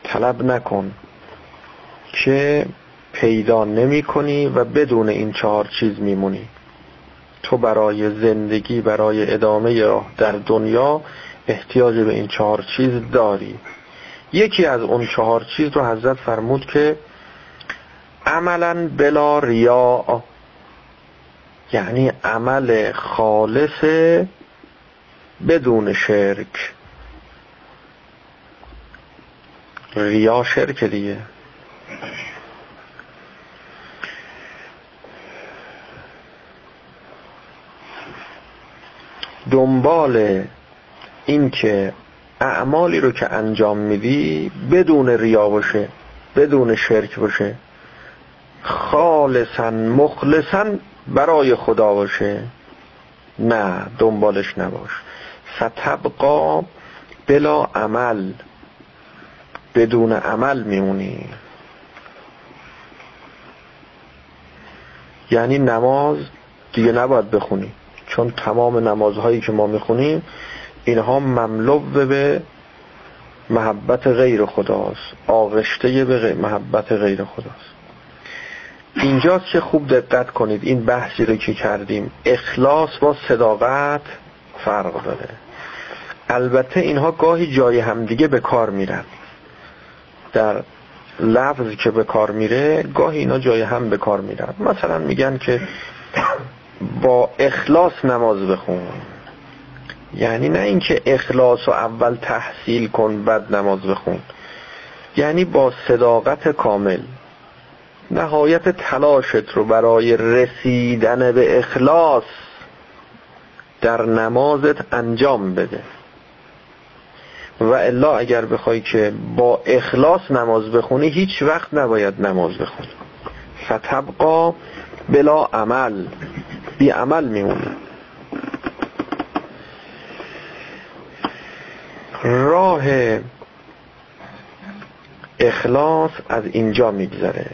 طلب نکن که پیدا نمی کنی و بدون این 4 چیز میمونی. تو برای زندگی، برای ادامه راه در دنیا احتیاج به این 4 چیز داری. یکی از اون 4 چیز رو حضرت فرمود که عملا بلا ریا، یعنی عمل خالص بدون شرک. ریا شرک دیگه. دنبال این که اعمالی رو که انجام میدی بدون ریا باشه، بدون شرک باشه، خالصا مخلصا برای خدا باشه، نه دنبالش نباش. ستبقا بلا عمل، بدون عمل میمونی. یعنی نماز دیگه نباید بخونی، چون تمام نمازهایی که ما میخونیم اینها مملو به محبت غیر خداست، آغشته به محبت غیر خداست. اینجاست که خوب دقت کنید، این بحثی رو که کردیم اخلاص با صداقت فرق داره. البته اینها گاهی جای همدیگه به کار میرن، در لفظی که به کار میره گاهی اینا جای هم به کار میرن. مثلا میگن که با اخلاص نماز بخون، یعنی نه اینکه اخلاص رو اول تحصیل کن بعد نماز بخون، یعنی با صداقت کامل نهایت تلاشت رو برای رسیدن به اخلاص در نمازت انجام بده. و الا اگر بخوای که با اخلاص نماز بخونی هیچ وقت نباید نماز بخونی، فتبقا بلا عمل، بی عمل میمونه. راه اخلاص از اینجا میگذره.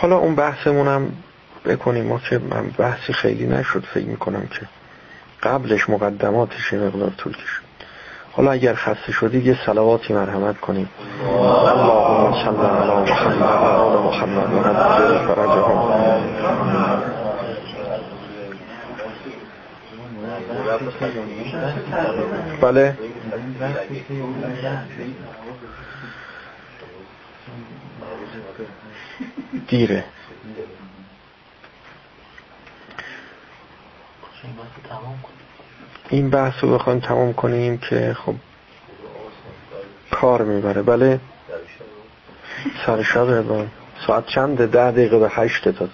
حالا اون بحثمونم بکنیم، ما که من بحثی خیلی نشد، فکر میکنم که قبلش مقدماتش مقدار طول کشید. حالا اگر خسته شدید یه صلواتی مرحمت کنیم. اللهم صل علی محمد و آل محمد و عجل فرجهم. بله دیره، این بحث رو بخوایم تمام کنیم که خب کار میبره. بله سر شب ساعت چنده؟ 10 دقیقه به 8 داد.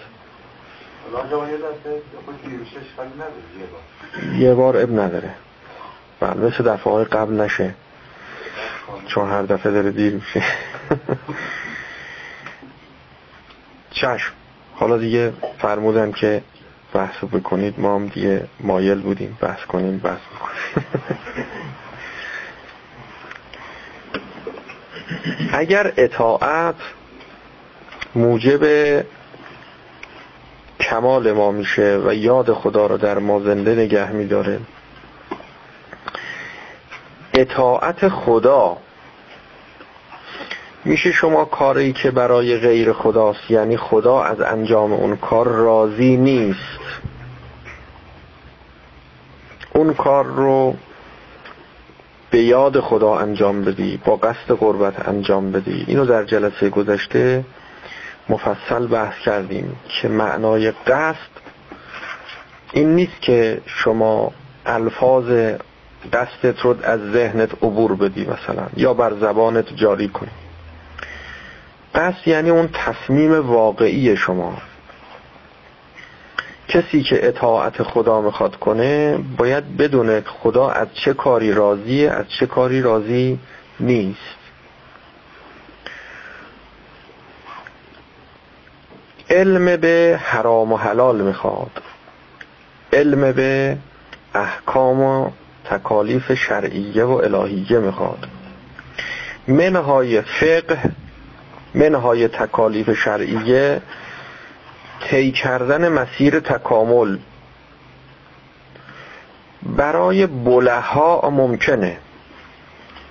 یه بار اب نداره، بله مثل دفعه قبل نشه چون هر دفعه داره دیر میشه. چشم. حالا دیگه فرمودن که بحث بکنید، ما هم دیگه مایل بودیم بحث کنیم، بحث بکنیم. اگر اطاعت موجب کمال ما میشه و یاد خدا رو در ما زنده نگه میداره، اطاعت خدا میشه شما کاری که برای غیر خداست، یعنی خدا از انجام اون کار راضی نیست، اون کار رو به یاد خدا انجام بدی، با قصد قربت انجام بدی. اینو در جلسه گذشته مفصل بحث کردیم که معنای قصد این نیست که شما الفاظ قصدت رو از ذهنت عبور بدی مثلا یا بر زبانت جاری کنی. قصد یعنی اون تصمیم واقعی شما. کسی که اطاعت خدا میخواد کنه باید بدونه خدا از چه کاری راضیه، از چه کاری راضی نیست. علم به حرام و حلال میخواد، علم به احکام و تکالیف شرعیه و الهیه میخواد. منهای فقه، منهای تکالیف شرعیه، طی کردن مسیر تکامل برای بلها ممکنه،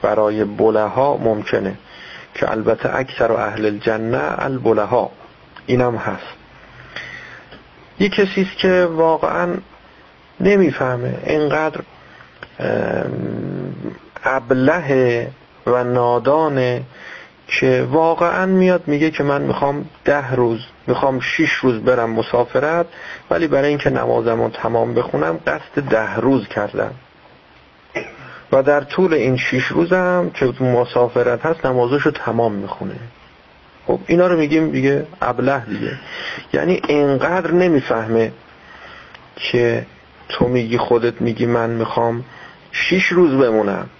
برای بلها ممکنه که البته اکثر و اهل الجنه البلها، اینم هست. یه کسیست که واقعا نمیفهمه، اینقدر ابله و نادانه که واقعا میاد میگه که من میخوام 10 روز، میخوام 6 روز برم مسافرت، ولی برای اینکه نمازمو تمام بخونم قصد 10 روز کردم و در طول این 6 روزم که مسافرت هست نمازشو تمام میخونه. خب اینا رو میگیم دیگه ابله دیگه، یعنی اینقدر نمیفهمه که تو میگی، خودت میگی من میخوام 6 روز بمونم،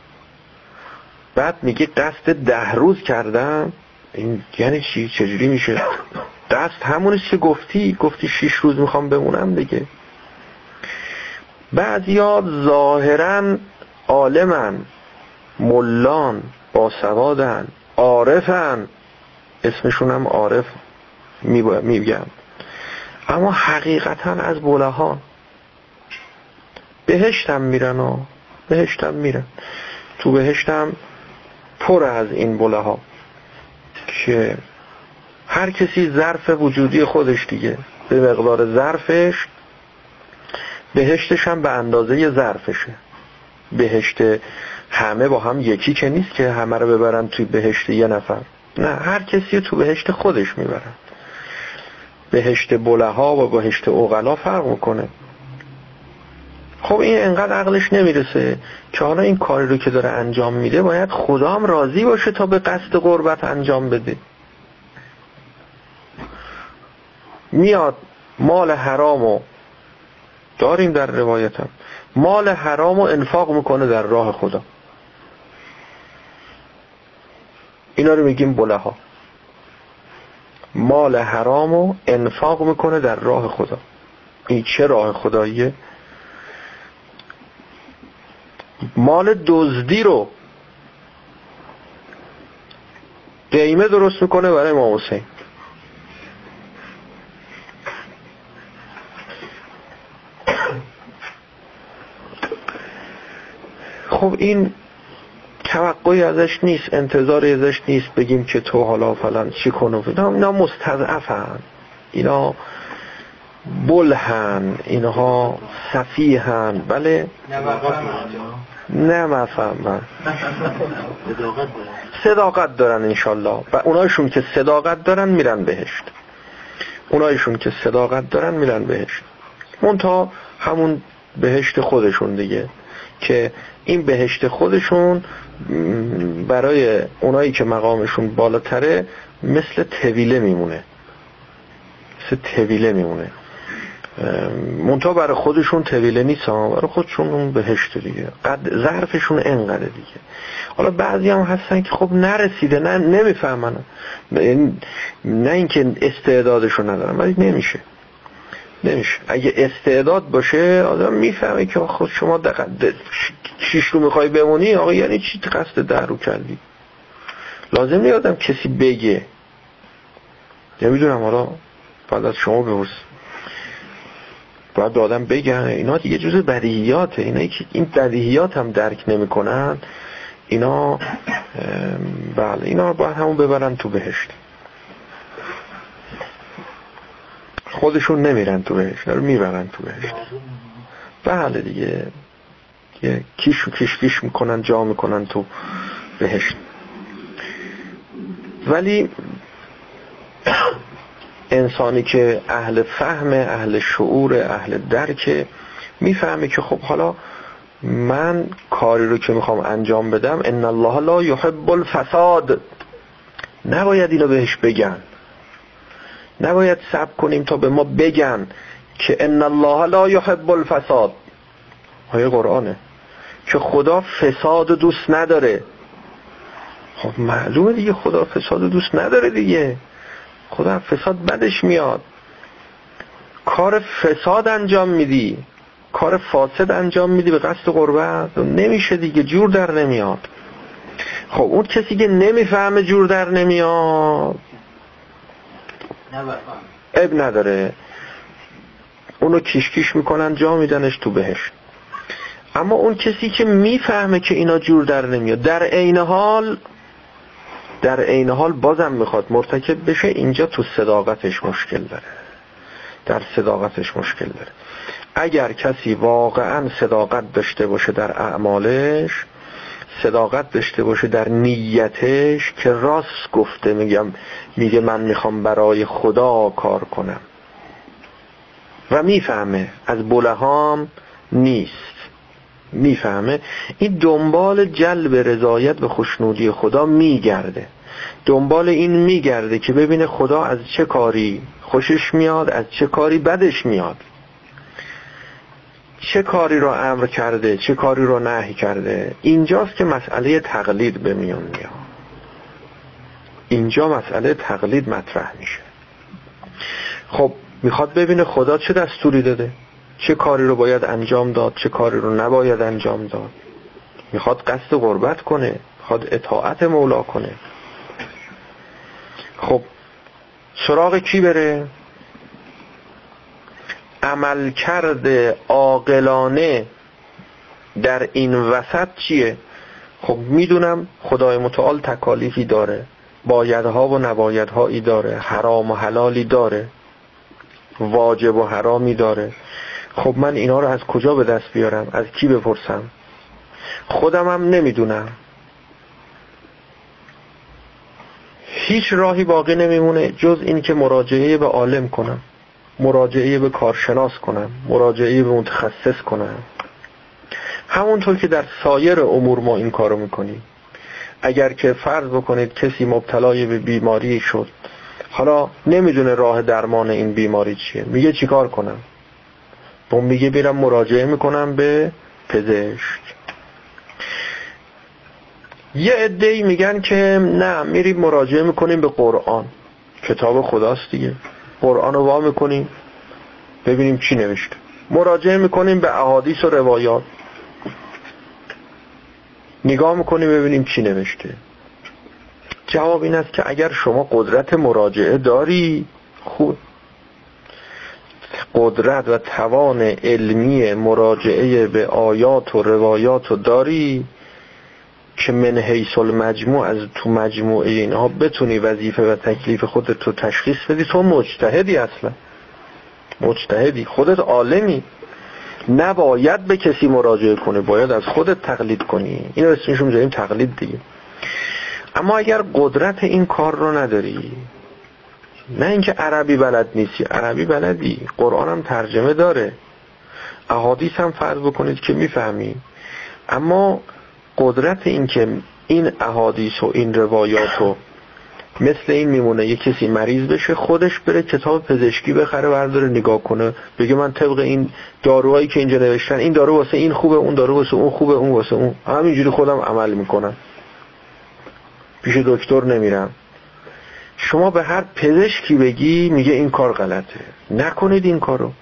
بعد میگه قصد 10 روز کردم. این یعنی چی؟ چجوری میشه؟ قصد همونش که گفتی 6 روز میخوام بمونم دیگه. بعضیا ظاهرا عالمن، ملان، باسوادن، عارفن، اسمشون هم عارف، میگم. اما حقیقتا از بلهان بهشتم میرن و بهشتم میرن. تو بهشتم پر از این بلها که هر کسی ظرف وجودی خودش دیگه، به مقدار ظرفش بهشتش هم به اندازه ظرفشه. بهشت همه با هم یکی که نیست که همه رو ببرن توی بهشت یه نفر، نه، هر کسی تو بهشت خودش میبرن. بهشت بلها و بهشت اوغلا فرق میکنه. خب این انقدر عقلش نمیرسه که حالا این کاری رو که داره انجام میده باید خدا هم راضی باشه تا به قصد قربت انجام بده. میاد مال حرامو، داریم در روایتم، مال حرامو انفاق میکنه در راه خدا. اینا رو میگیم بلها. مال حرامو انفاق میکنه در راه خدا. این چه راه خداییه؟ مال دزدی رو قیمه درست میکنه برای امام حسین. خب این توقعی ازش نیست، انتظاری ازش نیست بگیم که تو حالا فلان چی کنو. اینا مستضعفن، اینا بلهن، اینها سفیهن. بله نه مفهمن، صداقت دارن انشالله. و اونایشون که صداقت دارن میرن بهشت. منتها همون بهشت خودشون دیگه، که این بهشت خودشون برای اونایی که مقامشون بالاتره مثل طویله میمونه، منتها برای خودشون طویله نیست، برای خودشون اون بهشت دیگه، ظرفشون انقدر دیگه. حالا بعضی هم هستن که خب نرسیده، نه نمیفهمن، نه اینکه استعدادشون ندارن، ولی نمیشه. اگه استعداد باشه آدم میفهمه که خود شما شیش رو میخوای بمونی، آقا یعنی چی قصد در رو کردی؟ لازم نیست آدم کسی بگه. نمیدونم، حالا بعد از شما بپرس، بعد آدم بگن. اینا دیگه جزء بدیهیاته. اینا که این بدیهیات هم درک نمیکنن، اینا بله، اینا باید همون ببرن تو بهشت. خودشون نمیرن تو بهشت، رو میبرن تو بهشت. بله دیگه، کیش و کیش میکنن، جا میکنن تو بهشت. ولی انسانی که اهل فهم، اهل شعور، اهل درک، میفهمه که خب حالا من کاری رو که میخوام انجام بدم، ان الله لا یحب الفساد، نباید اینو بهش بگن، نباید صبر کنیم تا به ما بگن که ان الله لا یحب الفساد. آیه قرآنه که خدا فساد دوست نداره. خب معلومه دیگه، خدا فساد دوست نداره دیگه. خدا فساد بدش میاد. کار فساد انجام میدی، کار فاسد انجام میدی به قصد قربت، نمیشه دیگه، جور در نمیاد. خب اون کسی که نمیفهمه جور در نمیاد، اب نداره، اونو کشکش میکنن، جا میدنش تو بهش. اما اون کسی که میفهمه که اینا جور در نمیاد، در عین حال بازم میخواد مرتکب بشه، اینجا تو صداقتش مشکل داره. اگر کسی واقعا صداقت داشته باشه در اعمالش، صداقت داشته باشه در نیتش، که راست گفته، میگه من میخوام برای خدا کار کنم و میفهمه از بلهام نیست، میفهمه این دنبال جلب رضایت به خوشنودی خدا میگرده، دنبال این میگرده که ببینه خدا از چه کاری خوشش میاد، از چه کاری بدش میاد، چه کاری را امر کرده، چه کاری را نهی کرده. اینجاست که مسئله تقلید به میون میاد. اینجا مسئله تقلید مطرح میشه. خب میخواد ببینه خدا چه دستوری داده، چه کاری رو باید انجام داد، چه کاری رو نباید انجام داد. میخواد قصد قربت کنه، میخواد اطاعت مولا کنه. خب سراغ کی بره؟ عملکرد عاقلانه در این وسط چیه؟ خب میدونم خدای متعال تکالیفی داره، بایدها و نبایدهایی داره، حرام و حلالی داره، واجب و حرامی داره. خب من اینا رو از کجا به دست بیارم؟ از کی بپرسم؟ خودم هم نمیدونم. هیچ راهی باقی نمیمونه جز این که مراجعه به عالم کنم، مراجعه به کارشناس کنم، مراجعه به متخصص کنم. همونطور که در سایر امور ما این کارو میکنیم. اگر که فرض بکنید کسی مبتلای به بیماری شد، حالا نمیدونه راه درمان این بیماری چیه، میگه چیکار کنم؟ اون میگه برم مراجعه میکنم به پزشک. یه عده‌ای میگن که نه، میریم مراجعه میکنیم به قرآن، کتاب خداست دیگه، قرآن رو وا میکنیم ببینیم چی نوشته. مراجعه میکنیم به احادیث و روایات، نگاه میکنیم ببینیم چی نوشته. جواب این است که اگر شما قدرت مراجعه داری، خوب قدرت و توان علمی مراجعه به آیات و روایات رو داری که من حیث المجموع، از تو مجموعه اینها بتونی وظیفه و تکلیف خودت رو تشخیص بدی، تو مجتهدی، اصلا مجتهدی، خودت عالمی، نباید به کسی مراجعه کنی، باید از خودت تقلید کنی. این رو اسمشون میذاریم تقلید دیگه. اما اگر قدرت این کار رو نداری، نه اینکه عربی بلد نیستی، عربی بلدی، قرآن هم ترجمه داره، احادیث هم فرض بکنید که میفهمی، اما قدرت این که این احادیث و این روایات و مثل این میمونه یک کسی مریض بشه خودش بره کتاب پزشکی بخره برداره نگاه کنه بگه من طبق این داروهایی که اینجا نوشتن، این دارو واسه این خوبه، اون دارو واسه اون خوبه، اون واسه اون، همینجوری خودم عمل میکنم، پیش دکتر نمیرم. شما به هر پزشکی بگی میگه این کار غلطه، نکنید این کارو.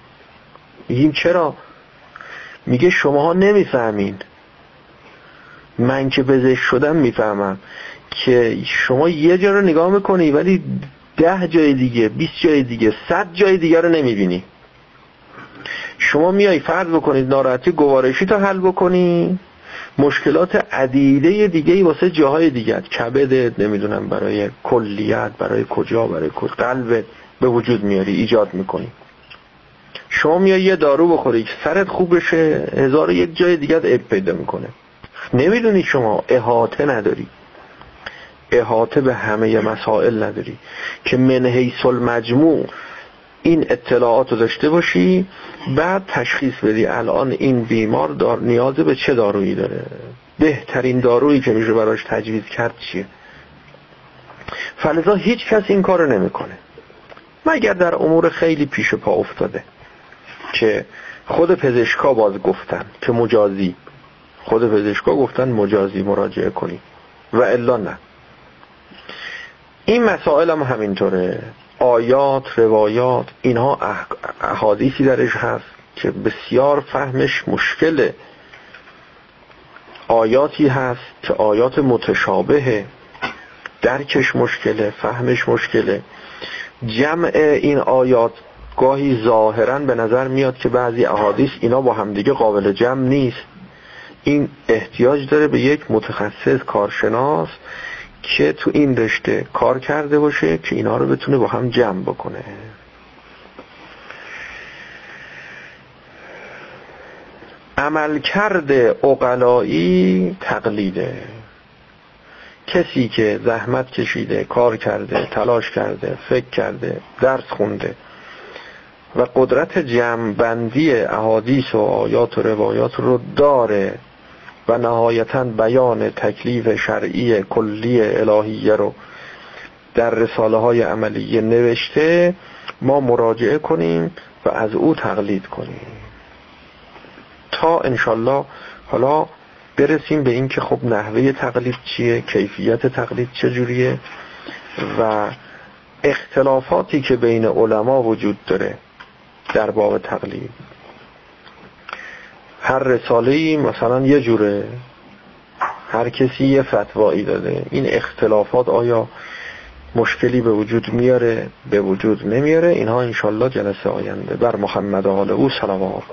میگیم چرا؟ میگه شماها نمیفهمین، من که پزشک شدم میفهمم که شما یه جا رو نگاه میکنی ولی 10 جای دیگه، 20 جای دیگه، 100 جای دیگه رو نمیبینی. شما میای فرض بکنید ناراحتی گوارشی تا حل بکنی، مشکلات عدیده دیگه واسه جاهای دیگه، کبدت، نمیدونم برای کلیت، برای کجا، برای قلبت به وجود میاری، ایجاد میکنی. شما میای یه دارو بخوری که سرت خوب بشه، 1001 جای دیگه اب پیدا میکنه. نمیدونی، شما احاطه نداری، احاطه به همه مسائل نداری که من حیث المجموع این اطلاعات رو داشته باشی، بعد تشخیص بدی الان این بیمار نیاز به چه دارویی داره، بهترین دارویی که میشه براش تجویز کرد چیه. فلذا هیچ کس این کار رو نمیکنه، مگر در امور خیلی پیش پا افتاده که خود پزشکا باز گفتن که مجازی، خود پزشکا گفتن مجازی مراجعه کنی و الا نه. این مسائل هم همینطوره، آیات، روایات، اینها احادیثی درش هست که بسیار فهمش مشکله. آیاتی هست که آیات متشابهه، درکش مشکله، فهمش مشکله. جمع این آیات گاهی ظاهراً به نظر میاد که بعضی احادیث اینا با همدیگه قابل جمع نیست. این احتیاج داره به یک متخصص کارشناس که تو این رشته کار کرده باشه که اینا رو بتونه با هم جمع بکنه. عملکرد عقلایی تقلیده، کسی که زحمت کشیده، کار کرده، تلاش کرده، فکر کرده، درس خونده و قدرت جمع‌بندی احادیث و آیات و روایات رو داره و نهایتاً بیان تکلیف شرعی کلی الهیه رو در رساله‌های عملیه نوشته، ما مراجعه کنیم و از او تقلید کنیم تا انشالله حالا برسیم به این که خب نحوه تقلید چیه، کیفیت تقلید چجوریه و اختلافاتی که بین علما وجود داره در باب تقلید. هر رساله‌ای مثلا یه جوره، هر کسی یه فتوایی داده، این اختلافات آیا مشکلی به وجود میاره به وجود نمیاره. اینها انشالله جلسه آینده. بر محمد و آل او صلوات.